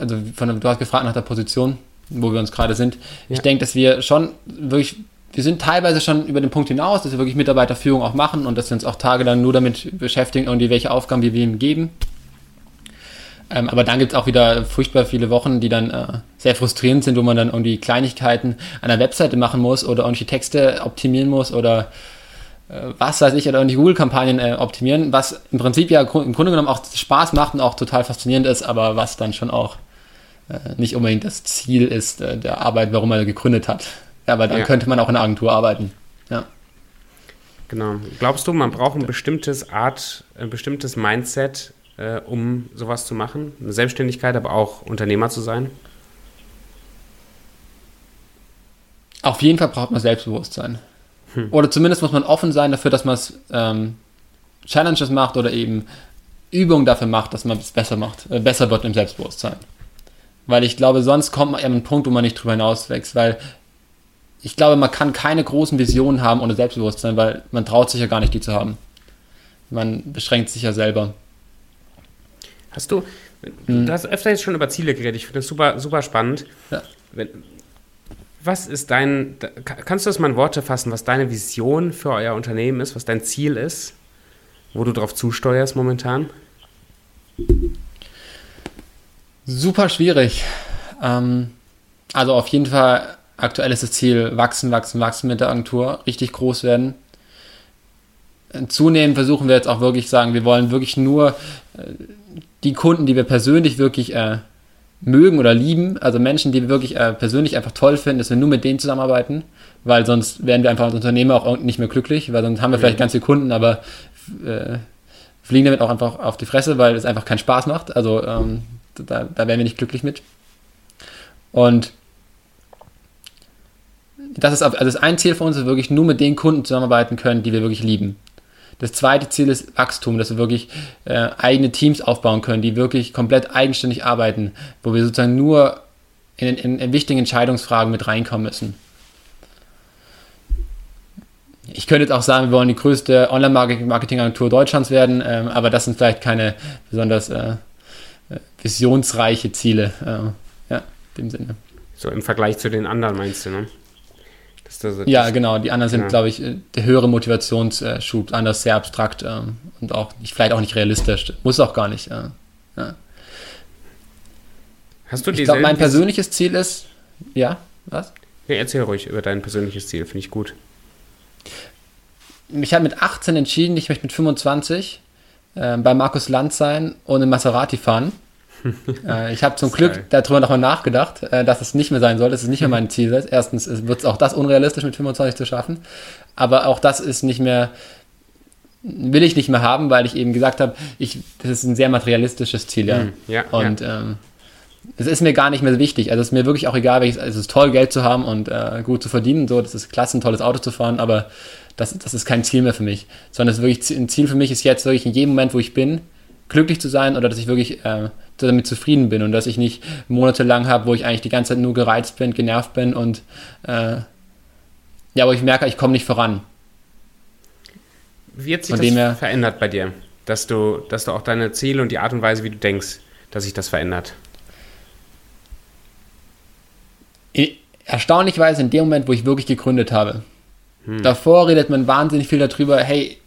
du hast gefragt nach der Position, wo wir uns gerade sind. Ja. Ich denke, dass wir schon wirklich... Wir sind teilweise schon über den Punkt hinaus, dass wir wirklich Mitarbeiterführung auch machen und dass wir uns auch tagelang nur damit beschäftigen, irgendwie welche Aufgaben wir ihm geben. Aber dann gibt es auch wieder furchtbar viele Wochen, die dann sehr frustrierend sind, wo man dann irgendwie Kleinigkeiten an der Webseite machen muss oder irgendwelche Texte optimieren muss oder was weiß ich, oder irgendwie Google-Kampagnen optimieren, was im Prinzip ja im Grunde genommen auch Spaß macht und auch total faszinierend ist, aber was dann schon auch nicht unbedingt das Ziel ist der Arbeit, warum man gegründet hat. Ja, aber dann könnte man auch in einer Agentur arbeiten. Ja. Genau. Glaubst du, man braucht ein bestimmtes Mindset, um sowas zu machen? Eine Selbstständigkeit, aber auch Unternehmer zu sein? Auf jeden Fall braucht man Selbstbewusstsein. Oder zumindest muss man offen sein dafür, dass man Challenges macht oder eben Übungen dafür macht, dass man es besser wird im Selbstbewusstsein. Weil ich glaube, sonst kommt man an einen Punkt, wo man nicht drüber hinauswächst, weil ich glaube, man kann keine großen Visionen haben ohne Selbstbewusstsein, weil man traut sich ja gar nicht, die zu haben. Man beschränkt sich ja selber. Du hast öfter jetzt schon über Ziele geredet. Ich finde das super, super spannend. Ja. Kannst du das mal in Worte fassen, was deine Vision für euer Unternehmen ist, was dein Ziel ist, wo du drauf zusteuerst momentan? Super schwierig. Also auf jeden Fall... Aktuell ist das Ziel, wachsen mit der Agentur, richtig groß werden. Zunehmend versuchen wir jetzt auch wirklich sagen, wir wollen wirklich nur die Kunden, die wir persönlich wirklich mögen oder lieben, also Menschen, die wir wirklich persönlich einfach toll finden, dass wir nur mit denen zusammenarbeiten, weil sonst werden wir einfach als Unternehmer auch nicht mehr glücklich, weil sonst haben wir vielleicht ganz viele Kunden, aber fliegen damit auch einfach auf die Fresse, weil es einfach keinen Spaß macht. Also da wären wir nicht glücklich mit. Und das ein Ziel für uns, dass wir wirklich nur mit den Kunden zusammenarbeiten können, die wir wirklich lieben. Das zweite Ziel ist Wachstum, dass wir wirklich eigene Teams aufbauen können, die wirklich komplett eigenständig arbeiten, wo wir sozusagen nur in wichtigen Entscheidungsfragen mit reinkommen müssen. Ich könnte jetzt auch sagen, wir wollen die größte Online-Marketing-Agentur Deutschlands werden, aber das sind vielleicht keine besonders visionsreiche Ziele. In dem Sinne. So im Vergleich zu den anderen meinst du, ne? Die anderen sind, glaube ich, der höhere Motivationsschub, anders sehr abstrakt und auch vielleicht auch nicht realistisch. Muss auch gar nicht. Ja. Hast du dieselben? Ich glaube, mein persönliches Ziel ist, ja, was? Ja, erzähl ruhig über dein persönliches Ziel, finde ich gut. Ich habe mit 18 entschieden, ich möchte mit 25 bei Markus Land sein und in Maserati fahren. Ich habe zum Glück darüber nochmal nachgedacht, dass es nicht mehr sein soll, dass es nicht mehr mein Ziel ist. Erstens wird es auch das unrealistisch, mit 25 zu schaffen, aber auch das ist nicht mehr, will ich nicht mehr haben, weil ich eben gesagt habe, das ist ein sehr materialistisches Ziel, ja. Ja, und ja. Es ist mir gar nicht mehr so wichtig, also es ist mir wirklich auch egal, es ist toll, Geld zu haben und gut zu verdienen, so, das ist klasse, ein tolles Auto zu fahren, aber das ist kein Ziel mehr für mich, sondern das ist wirklich, ein Ziel für mich ist jetzt wirklich in jedem Moment, wo ich bin, glücklich zu sein oder dass ich wirklich damit zufrieden bin und dass ich nicht monatelang habe, wo ich eigentlich die ganze Zeit nur gereizt bin, genervt bin und wo ich merke, ich komme nicht voran. Wie hat sich das verändert bei dir? Dass du auch deine Ziele und die Art und Weise, wie du denkst, dass sich das verändert? Erstaunlicherweise in dem Moment, wo ich wirklich gegründet habe. Davor redet man wahnsinnig viel darüber, hey,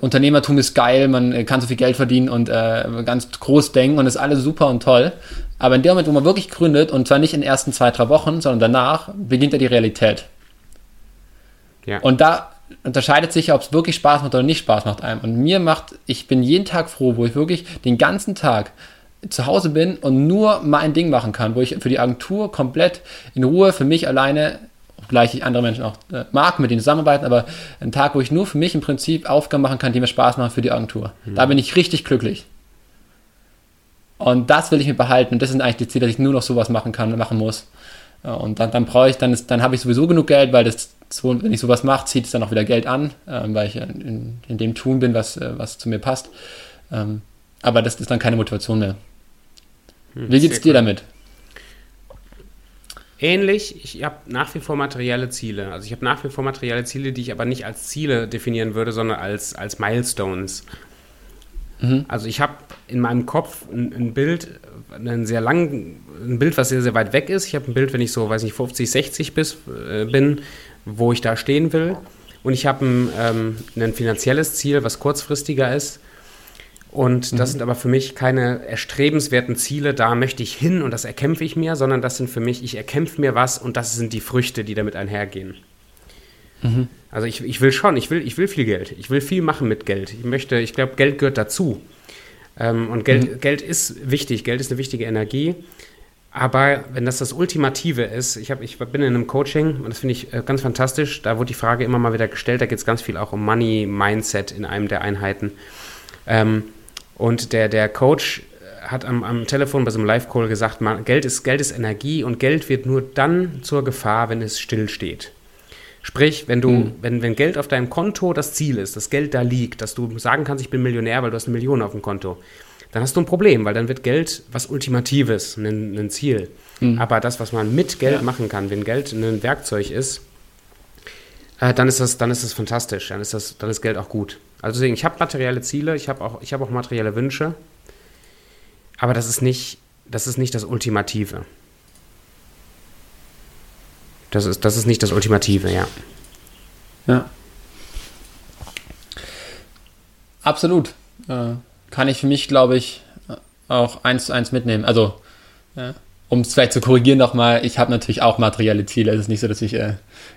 Unternehmertum ist geil, man kann so viel Geld verdienen und ganz groß denken und ist alles super und toll. Aber in dem Moment, wo man wirklich gründet, und zwar nicht in den ersten 2-3 Wochen, sondern danach, beginnt ja die Realität. Ja. Und da unterscheidet sich ja, ob es wirklich Spaß macht oder nicht Spaß macht einem. Und ich bin jeden Tag froh, wo ich wirklich den ganzen Tag zu Hause bin und nur mein Ding machen kann, wo ich für die Agentur komplett in Ruhe für mich alleine, obgleich ich andere Menschen auch mag, mit denen zusammenarbeiten, aber ein Tag, wo ich nur für mich im Prinzip Aufgaben machen kann, die mir Spaß machen für die Agentur. Mhm. Da bin ich richtig glücklich. Und das will ich mir behalten. Und das sind eigentlich die Ziele, dass ich nur noch sowas machen kann und machen muss. Und dann habe ich sowieso genug Geld, weil wenn ich sowas mache, zieht es dann auch wieder Geld an, weil ich in dem Tun bin, was zu mir passt. Aber das ist dann keine Motivation mehr. Wie geht's dir damit? Ähnlich, ich habe nach wie vor materielle Ziele. Also ich habe nach wie vor materielle Ziele, die ich aber nicht als Ziele definieren würde, sondern als Milestones. Mhm. Also ich habe in meinem Kopf ein Bild, ein Bild, was sehr, sehr weit weg ist. Ich habe ein Bild, wenn ich so, weiß nicht, 50, 60 bin, wo ich da stehen will. Und ich habe ein finanzielles Ziel, was kurzfristiger ist. Und das sind aber für mich keine erstrebenswerten Ziele, da möchte ich hin und das erkämpfe ich mir, sondern das sind für mich, ich erkämpfe mir was und das sind die Früchte, die damit einhergehen. Mhm. Also ich will viel Geld, ich will viel machen mit Geld. Ich glaube, Geld gehört dazu. Und Geld ist wichtig, Geld ist eine wichtige Energie. Aber wenn das Ultimative ist, ich bin in einem Coaching und das finde ich ganz fantastisch, da wurde die Frage immer mal wieder gestellt, da geht es ganz viel auch um Money, Mindset in einem der Einheiten. Und der Coach hat am Telefon bei so einem Live-Call gesagt, Geld ist Energie und Geld wird nur dann zur Gefahr, wenn es stillsteht. Sprich, wenn Geld auf deinem Konto das Ziel ist, das Geld da liegt, dass du sagen kannst, ich bin Millionär, weil du hast 1 Million auf dem Konto, dann hast du ein Problem, weil dann wird Geld was Ultimatives, ein Ziel. Mhm. Aber das, was man mit Geld machen kann, wenn Geld ein Werkzeug ist, dann ist das fantastisch, dann ist Geld auch gut. Also deswegen, ich habe materielle Ziele, ich habe auch materielle Wünsche, aber das ist nicht das Ultimative. Das ist nicht das Ultimative, ja. Ja. Absolut. Kann ich für mich, glaube ich, auch 1:1 mitnehmen. Also, um es vielleicht zu korrigieren nochmal, ich habe natürlich auch materielle Ziele. Es ist nicht so, dass ich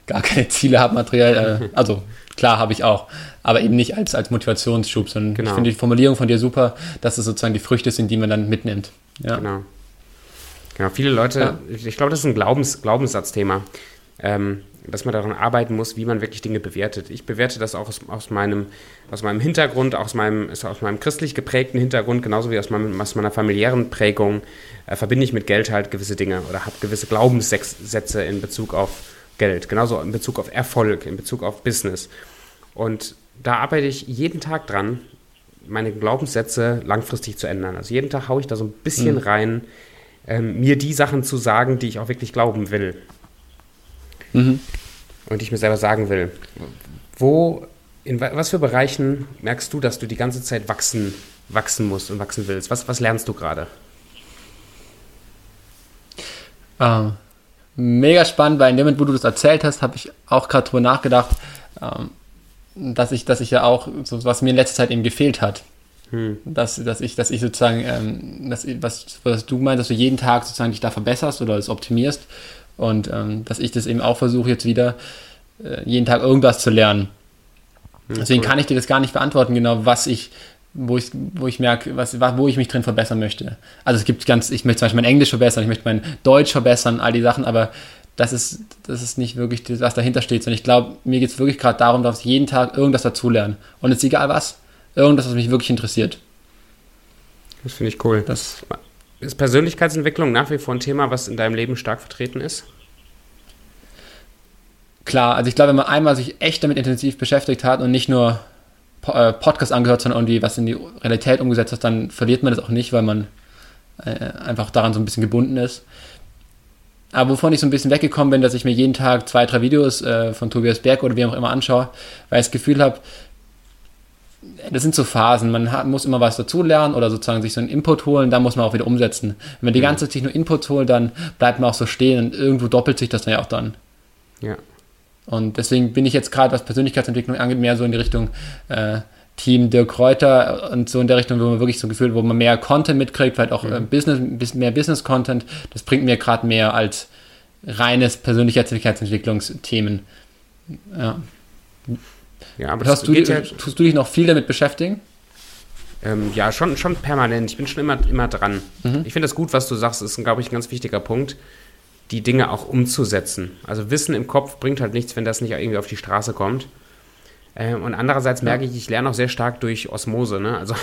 gar keine Ziele habe materiell. Also klar habe ich auch, aber eben nicht als Motivationsschub, sondern Ich finde die Formulierung von dir super, dass es sozusagen die Früchte sind, die man dann mitnimmt. Ja. Genau, viele Leute, Ich glaube, das ist ein Glaubenssatzthema, dass man daran arbeiten muss, wie man wirklich Dinge bewertet. Ich bewerte das auch aus meinem Hintergrund, aus meinem christlich geprägten Hintergrund, genauso wie aus meiner familiären Prägung, verbinde ich mit Geld halt gewisse Dinge oder habe gewisse Glaubenssätze in Bezug auf Geld, genauso in Bezug auf Erfolg, in Bezug auf Business. Und da arbeite ich jeden Tag dran, meine Glaubenssätze langfristig zu ändern. Also jeden Tag haue ich da so ein bisschen rein, mir die Sachen zu sagen, die ich auch wirklich glauben will. Mhm. Und ich mir selber sagen will, in was für Bereichen merkst du, dass du die ganze Zeit wachsen musst und wachsen willst? Was lernst du gerade? Mega spannend, weil in dem Moment, wo du das erzählt hast, habe ich auch gerade drüber nachgedacht, dass ich ja auch, so was mir in letzter Zeit eben gefehlt hat. Dass ich sozusagen, was du meinst, dass du jeden Tag sozusagen dich da verbesserst oder es optimierst und dass ich das eben auch versuche, jetzt wieder jeden Tag irgendwas zu lernen. Deswegen kann ich dir das gar nicht beantworten, genau, wo ich merke, wo ich mich drin verbessern möchte. Also es gibt ich möchte zum Beispiel mein Englisch verbessern, ich möchte mein Deutsch verbessern, all die Sachen, aber das ist nicht wirklich das, was dahinter steht, sondern ich glaube, mir geht es wirklich gerade darum, dass ich jeden Tag irgendwas dazulernen. Und es ist egal was. Irgendwas, was mich wirklich interessiert. Das finde ich cool. Das ist Persönlichkeitsentwicklung nach wie vor ein Thema, was in deinem Leben stark vertreten ist? Klar, also ich glaube, wenn man einmal sich echt damit intensiv beschäftigt hat und nicht nur Podcasts angehört, sondern irgendwie was in die Realität umgesetzt hat, dann verliert man das auch nicht, weil man einfach daran so ein bisschen gebunden ist. Aber wovon ich so ein bisschen weggekommen bin, dass ich mir jeden Tag 2-3 Videos von Tobias Berg oder wem auch immer anschaue, weil ich das Gefühl habe, das sind so Phasen, muss immer was dazulernen oder sozusagen sich so einen Input holen, dann muss man auch wieder umsetzen. Wenn man die ganze Zeit sich nur Input holt, dann bleibt man auch so stehen und irgendwo doppelt sich das dann ja auch dann. Ja. Und deswegen bin ich jetzt gerade, was Persönlichkeitsentwicklung angeht, mehr so in die Richtung Team Dirk Kräuter und so in der Richtung, wo man wirklich so gefühlt, wo man mehr Content mitkriegt, vielleicht auch mehr Business-Content, das bringt mir gerade mehr als reines Persönlichkeitsentwicklungsthemen. Ja. Ja, aber tust du dich noch viel damit beschäftigen? Ja, schon permanent. Ich bin schon immer dran. Ich finde das gut, was du sagst. Das ist, glaube ich, ein ganz wichtiger Punkt, die Dinge auch umzusetzen. Also Wissen im Kopf bringt halt nichts, wenn das nicht irgendwie auf die Straße kommt. Und andererseits merke ich lerne auch sehr stark durch Osmose. Ne? Also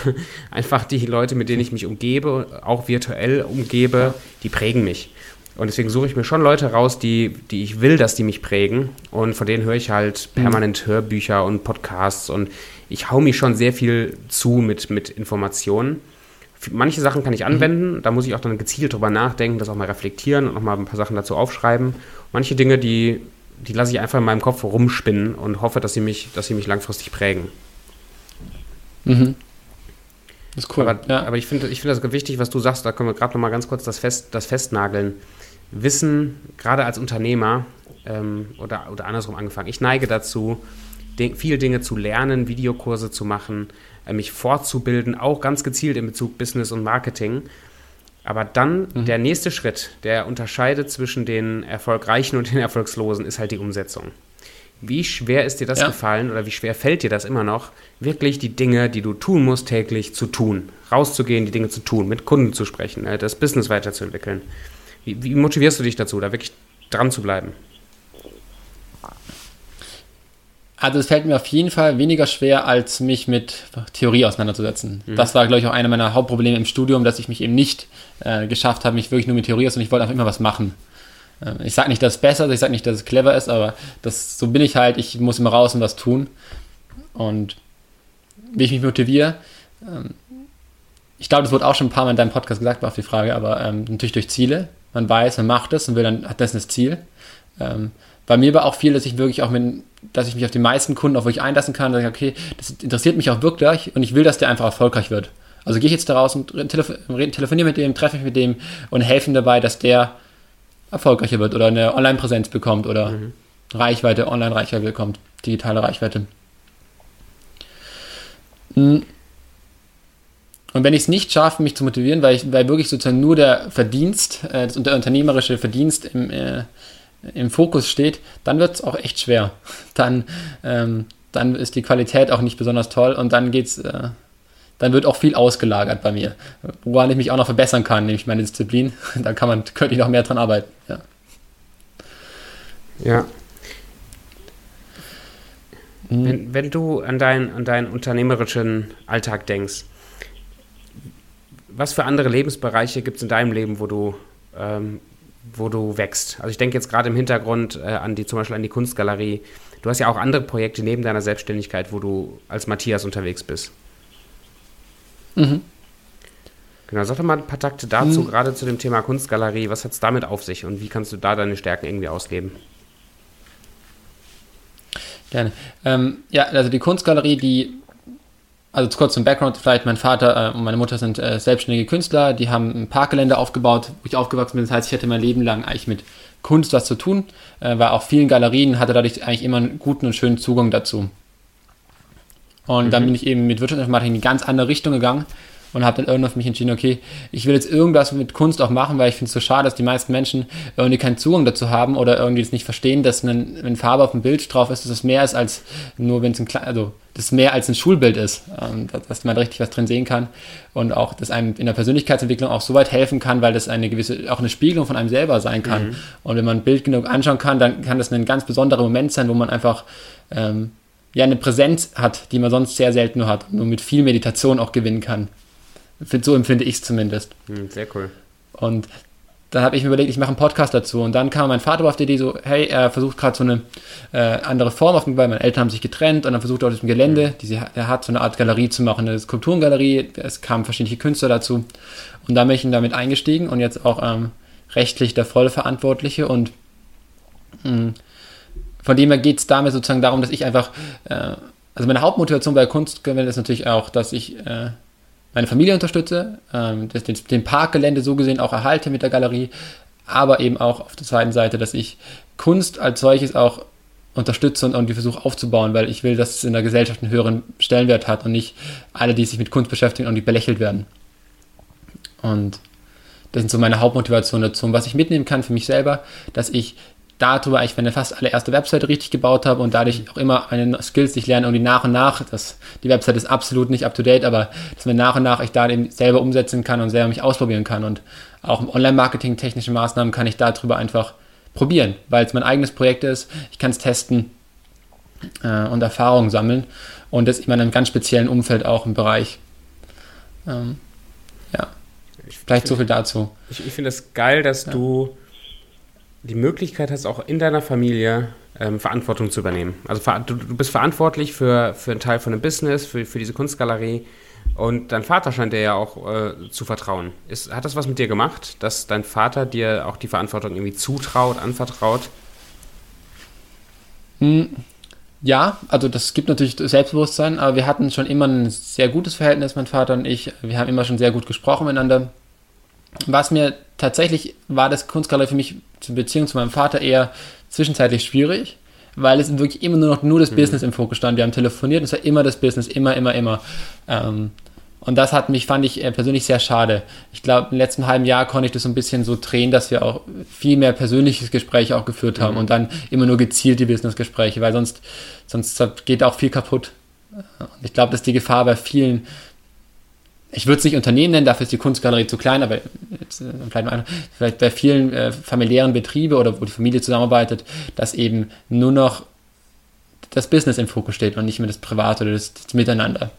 einfach die Leute, mit denen ich mich umgebe, auch virtuell umgebe, die prägen mich. Und deswegen suche ich mir schon Leute raus, die ich will, dass die mich prägen. Und von denen höre ich halt permanent Hörbücher und Podcasts. Und ich hau mich schon sehr viel zu mit Informationen. Manche Sachen kann ich anwenden. Da muss ich auch dann gezielt drüber nachdenken, das auch mal reflektieren und auch mal ein paar Sachen dazu aufschreiben. Manche Dinge, die lasse ich einfach in meinem Kopf rumspinnen und hoffe, dass sie mich langfristig prägen. Mhm. Das ist cool. Aber ich finde das wichtig, was du sagst. Da können wir gerade nochmal ganz kurz das festnageln. Wissen, gerade als Unternehmer oder andersrum angefangen, ich neige dazu, viele Dinge zu lernen, Videokurse zu machen, mich fortzubilden, auch ganz gezielt in Bezug Business und Marketing. Aber dann der nächste Schritt, der unterscheidet zwischen den Erfolgreichen und den Erfolgslosen, ist halt die Umsetzung. Wie schwer ist dir das gefallen oder wie schwer fällt dir das immer noch, wirklich die Dinge, die du tun musst täglich, zu tun, rauszugehen, die Dinge zu tun, mit Kunden zu sprechen, das Business weiterzuentwickeln? Wie motivierst du dich dazu, da wirklich dran zu bleiben? Also es fällt mir auf jeden Fall weniger schwer, als mich mit Theorie auseinanderzusetzen. Das war, glaube ich, auch einer meiner Hauptprobleme im Studium, dass ich mich eben nicht geschafft habe, mich wirklich nur mit Theorie auseinanderzusetzen. Ich wollte einfach immer was machen. Ich sage nicht, dass es besser ist, ich sage nicht, dass es clever ist, aber so bin ich halt, ich muss immer raus und was tun. Und wie ich mich motiviere, ich glaube, das wurde auch schon ein paar Mal in deinem Podcast gesagt, war auf die Frage, aber natürlich durch Ziele. Man weiß, man macht es und hat das das Ziel. Bei mir war auch viel, dass ich wirklich auch dass ich mich auf die meisten Kunden auch wirklich einlassen kann, dass ich, okay, das interessiert mich auch wirklich und ich will, dass der einfach erfolgreich wird. Also gehe ich jetzt da raus und telefoniere mit dem, treffe mich mit dem und helfe ihm dabei, dass der erfolgreicher wird oder eine Online-Präsenz bekommt oder Reichweite, Online-Reichweite bekommt, digitale Reichweite. Und wenn ich es nicht schaffe, mich zu motivieren, weil wirklich sozusagen nur der Verdienst, der unternehmerische Verdienst im Fokus steht, dann wird es auch echt schwer. Dann ist die Qualität auch nicht besonders toll und dann wird auch viel ausgelagert bei mir, woran ich mich auch noch verbessern kann, nämlich meine Disziplin. Da könnte ich noch mehr dran arbeiten. Ja. Wenn du an deinen unternehmerischen Alltag denkst, was für andere Lebensbereiche gibt es in deinem Leben, wo du wächst? Also ich denke jetzt gerade im Hintergrund zum Beispiel an die Kunstgalerie. Du hast ja auch andere Projekte neben deiner Selbstständigkeit, wo du als Matthias unterwegs bist. Genau, sag doch mal ein paar Takte dazu, gerade zu dem Thema Kunstgalerie. Was hat es damit auf sich und wie kannst du da deine Stärken irgendwie ausleben? Gerne. Also die Kunstgalerie, also kurz zum Background vielleicht, mein Vater und meine Mutter sind selbstständige Künstler, die haben ein Parkgelände aufgebaut, wo ich aufgewachsen bin. Das heißt, ich hatte mein Leben lang eigentlich mit Kunst was zu tun, war auch vielen Galerien, hatte dadurch eigentlich immer einen guten und schönen Zugang dazu. Und dann bin ich eben mit Wirtschaftsinformatik in eine ganz andere Richtung gegangen und habe dann irgendwann für mich entschieden, okay, ich will jetzt irgendwas mit Kunst auch machen, weil ich finde es so schade, dass die meisten Menschen irgendwie keinen Zugang dazu haben oder irgendwie das nicht verstehen, dass wenn Farbe auf dem Bild drauf ist, dass es mehr ist als nur, wenn es das mehr als ein Schulbild ist, dass man richtig was drin sehen kann und auch, dass einem in der Persönlichkeitsentwicklung auch so weit helfen kann, weil das auch eine Spiegelung von einem selber sein kann. Mhm. Und wenn man ein Bild genug anschauen kann, dann kann das ein ganz besonderer Moment sein, wo man einfach eine Präsenz hat, die man sonst sehr selten nur hat und nur mit viel Meditation auch gewinnen kann. So empfinde ich es zumindest. Sehr cool. Und dann habe ich mir überlegt, ich mache einen Podcast dazu. Und dann kam mein Vater auf die Idee so, hey, er versucht gerade so eine andere Form auf dem Gebäude. Meine Eltern haben sich getrennt und dann versucht er auf dem Gelände, er hat so eine Art Galerie zu machen, eine Skulpturengalerie. Es kamen verschiedene Künstler dazu. Und da bin ich damit eingestiegen und jetzt auch rechtlich der volle Verantwortliche. Und von dem her geht es damit sozusagen darum, dass ich einfach, also meine Hauptmotivation bei Kunstkonvent ist natürlich auch, dass ich meine Familie unterstütze, den Parkgelände so gesehen auch erhalte mit der Galerie, aber eben auch auf der zweiten Seite, dass ich Kunst als solches auch unterstütze und irgendwie versuche aufzubauen, weil ich will, dass es in der Gesellschaft einen höheren Stellenwert hat und nicht alle, die sich mit Kunst beschäftigen, irgendwie belächelt werden. Und das sind so meine Hauptmotivationen dazu. Und was ich mitnehmen kann für mich selber, dass ich darüber eigentlich meine fast allererste Webseite richtig gebaut habe und dadurch auch immer meine Skills, die ich lerne, irgendwie nach und nach, die Webseite ist absolut nicht up-to-date, aber dass man nach und nach ich da eben selber umsetzen kann und selber mich ausprobieren kann und auch im Online-Marketing technische Maßnahmen kann ich darüber einfach probieren, weil es mein eigenes Projekt ist, ich kann es testen und Erfahrungen sammeln und das immer in einem ganz speziellen Umfeld auch im Bereich. Vielleicht so viel dazu. Ich finde es geil, dass du die Möglichkeit hast, auch in deiner Familie Verantwortung zu übernehmen. Also du bist verantwortlich für einen Teil von einem Business, für diese Kunstgalerie und dein Vater scheint dir ja auch zu vertrauen. Hat das was mit dir gemacht, dass dein Vater dir auch die Verantwortung irgendwie zutraut, anvertraut? Ja, also das gibt natürlich Selbstbewusstsein, aber wir hatten schon immer ein sehr gutes Verhältnis, mein Vater und ich. Wir haben immer schon sehr gut gesprochen miteinander. Was mir tatsächlich war, das Kunstgalerie für mich in Beziehung zu meinem Vater eher zwischenzeitlich schwierig, weil es wirklich immer nur das Business im Fokus stand. Wir haben telefoniert und es war immer das Business, immer. Und das fand ich persönlich sehr schade. Ich glaube, im letzten halben Jahr konnte ich das so ein bisschen so drehen, dass wir auch viel mehr persönliches Gespräch auch geführt haben und dann immer nur gezielt die Businessgespräche, weil sonst geht auch viel kaputt. Ich glaube, das ist die Gefahr bei vielen. Ich würde es nicht Unternehmen nennen, dafür ist die Kunstgalerie zu klein, aber vielleicht bei vielen familiären Betrieben oder wo die Familie zusammenarbeitet, dass eben nur noch das Business im Fokus steht und nicht mehr das Private oder das Miteinander.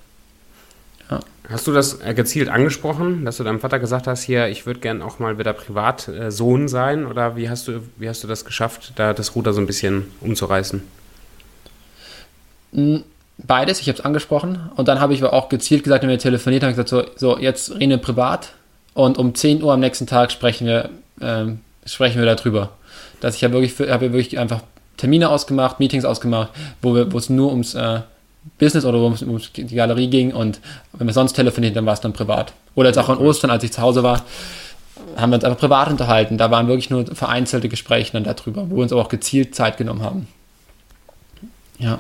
Ja. Hast du das gezielt angesprochen, dass du deinem Vater gesagt hast, hier, ich würde gerne auch mal wieder Privatsohn sein oder wie hast du das geschafft, da das Ruder so ein bisschen umzureißen? Beides, ich habe es angesprochen und dann habe ich auch gezielt gesagt, wenn wir telefoniert haben, gesagt so jetzt reden wir privat und um 10 Uhr am nächsten Tag sprechen wir darüber. Dass ich habe wirklich einfach Termine ausgemacht, Meetings ausgemacht, wo es nur ums Business oder um die Galerie ging und wenn wir sonst telefoniert, dann war es dann privat. Oder jetzt auch an Ostern, als ich zu Hause war, haben wir uns einfach privat unterhalten. Da waren wirklich nur vereinzelte Gespräche dann darüber, wo wir uns aber auch gezielt Zeit genommen haben. Ja.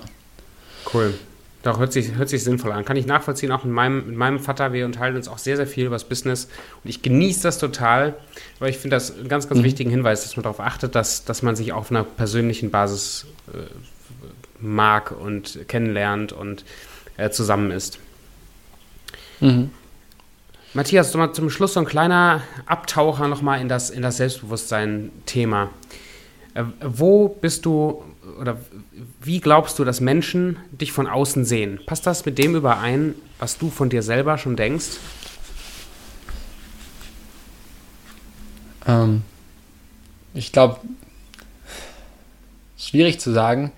Cool. Doch, hört sich sinnvoll an. Kann ich nachvollziehen, auch mit meinem Vater. Wir unterhalten uns auch sehr, sehr viel über das Business. Und ich genieße das total, weil ich finde das einen ganz, ganz wichtigen Hinweis, dass man darauf achtet, dass man sich auf einer persönlichen Basis mag und kennenlernt und zusammen ist. Mhm. Matthias, zum Schluss so ein kleiner Abtaucher nochmal in das Selbstbewusstsein-Thema. Wo bist du oder wie glaubst du, dass Menschen dich von außen sehen? Passt das mit dem überein, was du von dir selber schon denkst? Ich glaube, schwierig zu sagen.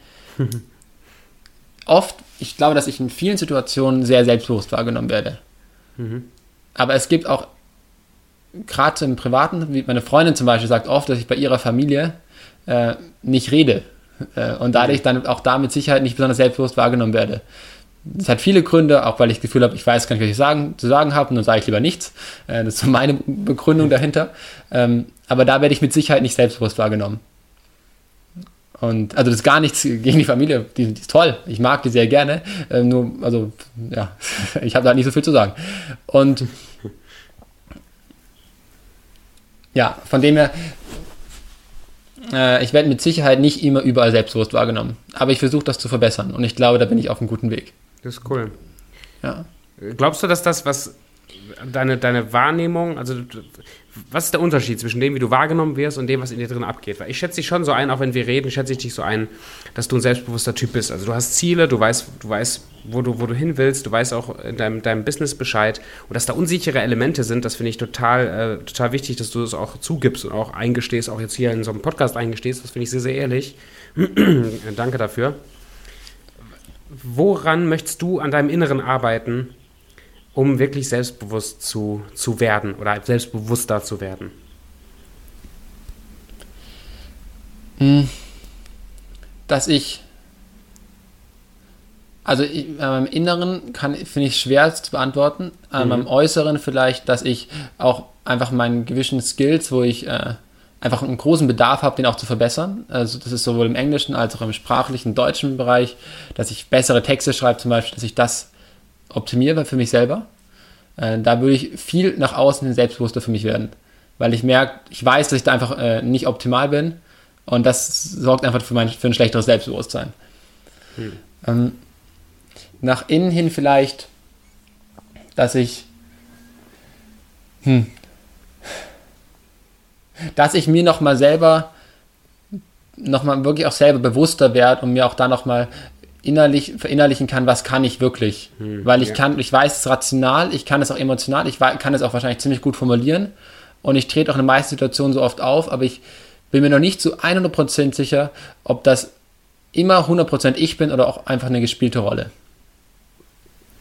Ich glaube, dass ich in vielen Situationen sehr selbstbewusst wahrgenommen werde. Aber es gibt auch, gerade im Privaten, wie meine Freundin zum Beispiel sagt oft, dass ich bei ihrer Familie nicht rede. Und dadurch dann auch da mit Sicherheit nicht besonders selbstbewusst wahrgenommen werde. Das hat viele Gründe, auch weil ich das Gefühl habe, ich weiß gar nicht, was ich zu sagen habe und dann sage ich lieber nichts. Das ist so meine Begründung dahinter. Aber da werde ich mit Sicherheit nicht selbstbewusst wahrgenommen. Und also das ist gar nichts gegen die Familie, die ist toll, ich mag die sehr gerne, nur, also ja, ich habe da nicht so viel zu sagen. Und ja, von dem her, ich werde mit Sicherheit nicht immer überall selbstbewusst wahrgenommen, aber ich versuche das zu verbessern und ich glaube, da bin ich auf einem guten Weg. Das ist cool. Ja. Glaubst du, dass das, was deine Wahrnehmung, also was ist der Unterschied zwischen dem, wie du wahrgenommen wirst und dem, was in dir drin abgeht? Weil ich schätze dich schon so ein, auch wenn wir reden, schätze ich dich so ein, dass du ein selbstbewusster Typ bist. Also du hast Ziele, du weißt wo du hin willst, du weißt auch in deinem Business Bescheid. Und dass da unsichere Elemente sind, das finde ich total wichtig, dass du es das auch zugibst und auch eingestehst, auch jetzt hier in so einem Podcast eingestehst. Das finde ich sehr, sehr ehrlich. Danke dafür. Woran möchtest du an deinem Inneren arbeiten, um wirklich selbstbewusst zu werden oder selbstbewusster zu werden? An meinem Inneren finde ich schwer zu beantworten, an meinem Äußeren vielleicht, dass ich auch einfach meinen gewissen Skills, wo ich einfach einen großen Bedarf habe, den auch zu verbessern. Also das ist sowohl im englischen als auch im sprachlichen deutschen Bereich, dass ich bessere Texte schreibe zum Beispiel, dass ich das optimiere für mich selber. Da würde ich viel nach außen selbstbewusster für mich werden, weil ich merke, ich weiß, dass ich da einfach nicht optimal bin und das sorgt einfach für ein schlechteres Selbstbewusstsein. Nach innen hin vielleicht, dass ich mir nochmal wirklich auch selber bewusster werde und mir auch da nochmal innerlich verinnerlichen kann, was kann ich wirklich. Weil ich weiß es rational, ich kann es auch emotional, ich kann es auch wahrscheinlich ziemlich gut formulieren und ich trete auch in den meisten Situationen so oft auf, aber ich bin mir noch nicht zu 100% sicher, ob das immer 100% ich bin oder auch einfach eine gespielte Rolle.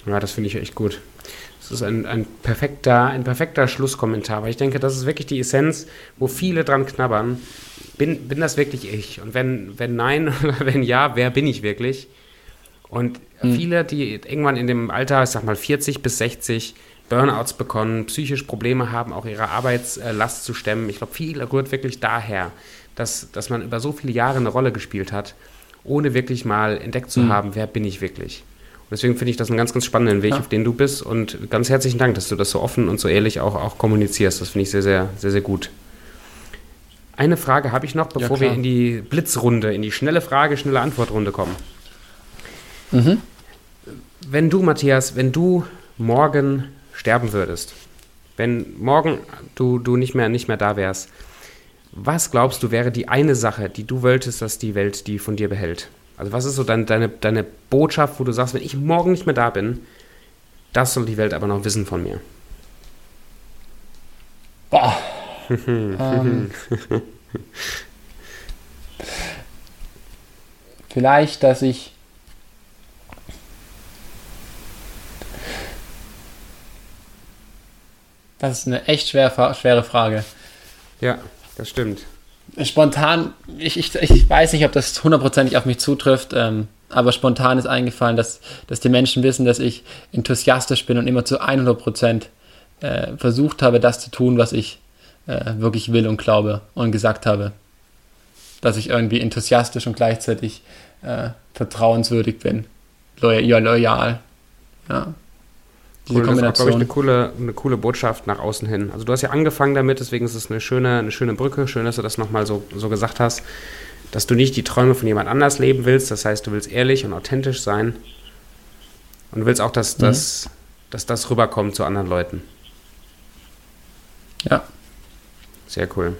Ja, das finde ich echt gut. Das ist ein perfekter Schlusskommentar, weil ich denke, das ist wirklich die Essenz, wo viele dran knabbern. Bin das wirklich ich? Und wenn nein oder wenn ja, wer bin ich wirklich? Und viele, die irgendwann in dem Alter, ich sag mal 40 bis 60, Burnouts bekommen, psychisch Probleme haben, auch ihre Arbeitslast zu stemmen. Ich glaube, viel rührt wirklich daher, dass man über so viele Jahre eine Rolle gespielt hat, ohne wirklich mal entdeckt zu haben, wer bin ich wirklich? Und deswegen finde ich das einen ganz, ganz spannenden Weg, auf den du bist. Und ganz herzlichen Dank, dass du das so offen und so ehrlich auch kommunizierst. Das finde ich sehr, sehr, sehr, sehr gut. Eine Frage habe ich noch, bevor wir in die Blitzrunde, in die schnelle Frage, schnelle Antwortrunde kommen. Wenn du, Matthias, morgen sterben würdest, wenn morgen du nicht mehr da wärst, was glaubst du, wäre die eine Sache, die du wolltest, dass die Welt die von dir behält? Also was ist so deine Botschaft, wo du sagst, wenn ich morgen nicht mehr da bin, das soll die Welt aber noch wissen von mir? Boah. Vielleicht, dass ich das ist eine echt schwere Frage. Ja, das stimmt. Spontan, ich weiß nicht, ob das hundertprozentig auf mich zutrifft, aber spontan ist eingefallen, dass die Menschen wissen, dass ich enthusiastisch bin und immer zu 100% versucht habe, das zu tun, was ich wirklich will und glaube und gesagt habe. Dass ich irgendwie enthusiastisch und gleichzeitig vertrauenswürdig bin. Loyal. Ja. Diese Kombination. Das ist, glaube ich, eine coole Botschaft nach außen hin. Also du hast ja angefangen damit, deswegen ist es eine schöne Brücke. Schön, dass du das nochmal so gesagt hast, dass du nicht die Träume von jemand anders leben willst. Das heißt, du willst ehrlich und authentisch sein und du willst auch, dass das rüberkommt zu anderen Leuten. Ja. Sehr cool.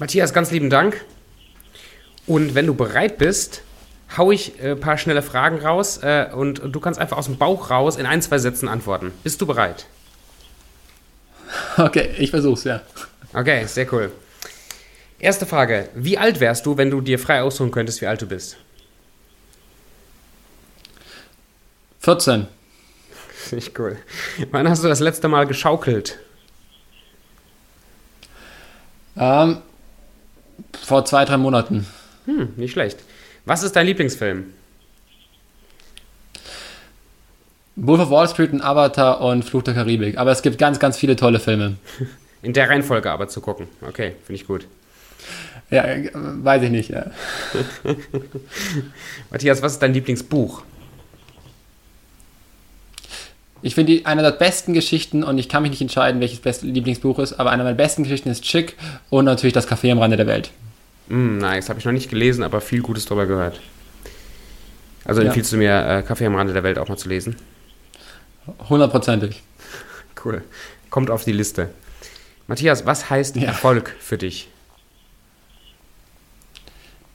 Matthias, ganz lieben Dank. Und wenn du bereit bist, hau ich ein paar schnelle Fragen raus und du kannst einfach aus dem Bauch raus in 1, 2 Sätzen antworten. Bist du bereit? Okay, ich versuch's, ja. Okay, sehr cool. Erste Frage. Wie alt wärst du, wenn du dir frei aussuchen könntest, wie alt du bist? 14. Nicht cool. Wann hast du das letzte Mal geschaukelt? Vor 2, 3 Monaten. Nicht schlecht. Was ist dein Lieblingsfilm? Wolf of Wall Street, ein Avatar und Fluch der Karibik. Aber es gibt ganz, ganz viele tolle Filme. In der Reihenfolge aber zu gucken. Okay, finde ich gut. Ja, weiß ich nicht. Ja. Matthias, was ist dein Lieblingsbuch? Ich finde eine der besten Geschichten, und ich kann mich nicht entscheiden, welches Lieblingsbuch ist, aber eine meiner besten Geschichten ist Chick und natürlich das Café am Rande der Welt. Nice, habe ich noch nicht gelesen, aber viel Gutes darüber gehört. Also empfiehlst du mir, Café am Rande der Welt auch mal zu lesen? 100%ig. Cool. Kommt auf die Liste. Matthias, was heißt Erfolg für dich?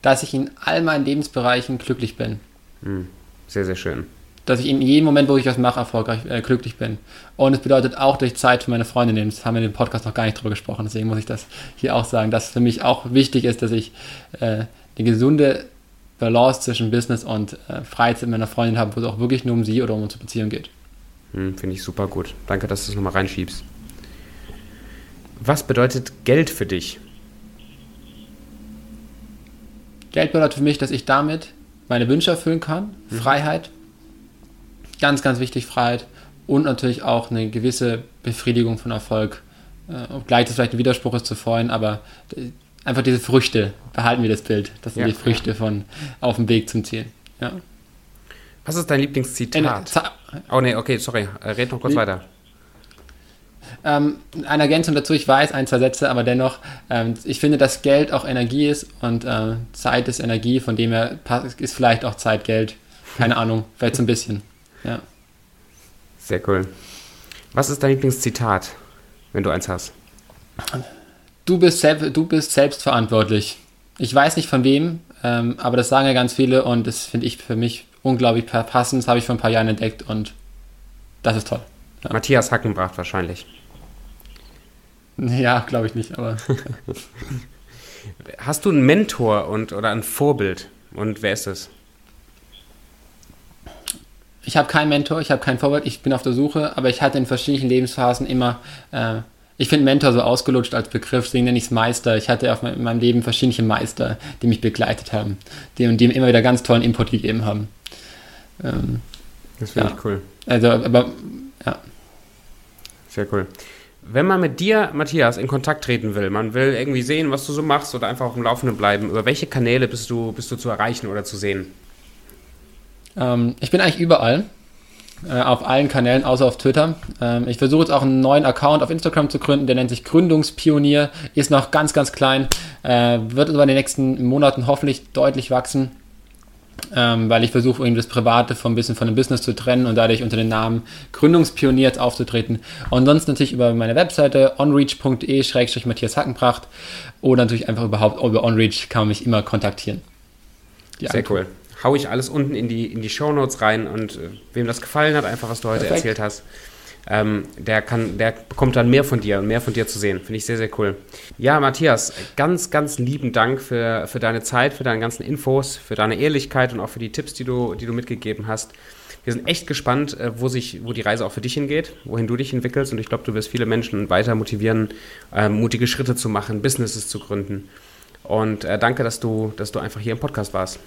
Dass ich in all meinen Lebensbereichen glücklich bin. Sehr, sehr schön. Dass ich in jedem Moment, wo ich was mache, erfolgreich, glücklich bin. Und es bedeutet auch, dass ich Zeit für meine Freunde nehme. Das haben wir in dem Podcast noch gar nicht drüber gesprochen. Deswegen muss ich das hier auch sagen, dass es für mich auch wichtig ist, dass ich eine gesunde Balance zwischen Business und Freizeit meiner Freundin habe, wo es auch wirklich nur um sie oder um unsere Beziehung geht. Finde ich super gut. Danke, dass du es nochmal reinschiebst. Was bedeutet Geld für dich? Geld bedeutet für mich, dass ich damit meine Wünsche erfüllen kann. Freiheit, ganz, ganz wichtig, Freiheit und natürlich auch eine gewisse Befriedigung von Erfolg. Obgleich das vielleicht ein Widerspruch ist zu vorhin, aber einfach diese Früchte, behalten wir das Bild. Das sind die Früchte von auf dem Weg zum Ziel. Ja. Was ist dein Lieblingszitat? Red noch kurz weiter. Eine Ergänzung dazu, ich weiß, ein, zwei Sätze, aber dennoch, ich finde, dass Geld auch Energie ist und Zeit ist Energie, von dem her ist vielleicht auch Zeit Geld. Keine Ahnung, vielleicht so ein bisschen. Ja. Sehr cool. Was ist dein Lieblingszitat, wenn du eins hast? Du bist selbstverantwortlich. Ich weiß nicht von wem, aber das sagen ja ganz viele und das finde ich für mich unglaublich passend. Das habe ich vor ein paar Jahren entdeckt und das ist toll. Ja. Matthias Hackenbracht wahrscheinlich. Ja, glaube ich nicht, aber... Hast du einen Mentor oder ein Vorbild? Und wer ist es? Ich habe keinen Mentor, ich habe kein Vorbild, ich bin auf der Suche, aber ich hatte in verschiedenen Lebensphasen immer... ich finde Mentor so ausgelutscht als Begriff, deswegen nenne ich es Meister. Ich hatte in meinem Leben verschiedene Meister, die mich begleitet haben, die mir immer wieder ganz tollen Input gegeben haben. Das finde ich cool. Also, aber... Ja. Sehr cool. Wenn man mit dir, Matthias, in Kontakt treten will, man will irgendwie sehen, was du so machst oder einfach auf dem Laufenden bleiben, über welche Kanäle bist du zu erreichen oder zu sehen? Ich bin eigentlich überall, auf allen Kanälen, außer auf Twitter. Ich versuche jetzt auch einen neuen Account auf Instagram zu gründen, der nennt sich Gründungspionier, ist noch ganz, ganz klein, wird über die nächsten Monaten hoffentlich deutlich wachsen. Weil ich versuche, irgendwie das Private von dem Business zu trennen und dadurch unter dem Namen Gründungspionier jetzt aufzutreten. Und sonst natürlich über meine Webseite onreach.de/Matthias Hackenbracht oder natürlich einfach überhaupt über OnReach kann man mich immer kontaktieren. Sehr cool. Hau ich alles unten in die Shownotes rein und wem das gefallen hat, einfach was du heute erzählt hast, der bekommt dann mehr von dir und mehr von dir zu sehen. Finde ich sehr, sehr cool. Ja, Matthias, ganz, ganz lieben Dank für deine Zeit, für deine ganzen Infos, für deine Ehrlichkeit und auch für die Tipps, die du mitgegeben hast. Wir sind echt gespannt, wo die Reise auch für dich hingeht, wohin du dich entwickelst und ich glaube, du wirst viele Menschen weiter motivieren, mutige Schritte zu machen, Businesses zu gründen. Und danke, dass du einfach hier im Podcast warst.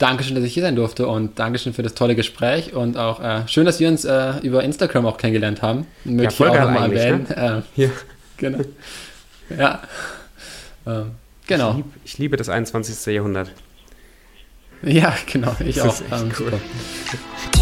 Dankeschön, dass ich hier sein durfte und Dankeschön für das tolle Gespräch und auch schön, dass wir uns über Instagram auch kennengelernt haben. Möchte ich auch nochmal erwähnen. Ne? Ja. Genau. Ja. Genau. Ich liebe das 21. Jahrhundert. Ja, genau. Ich auch. Ist echt cool.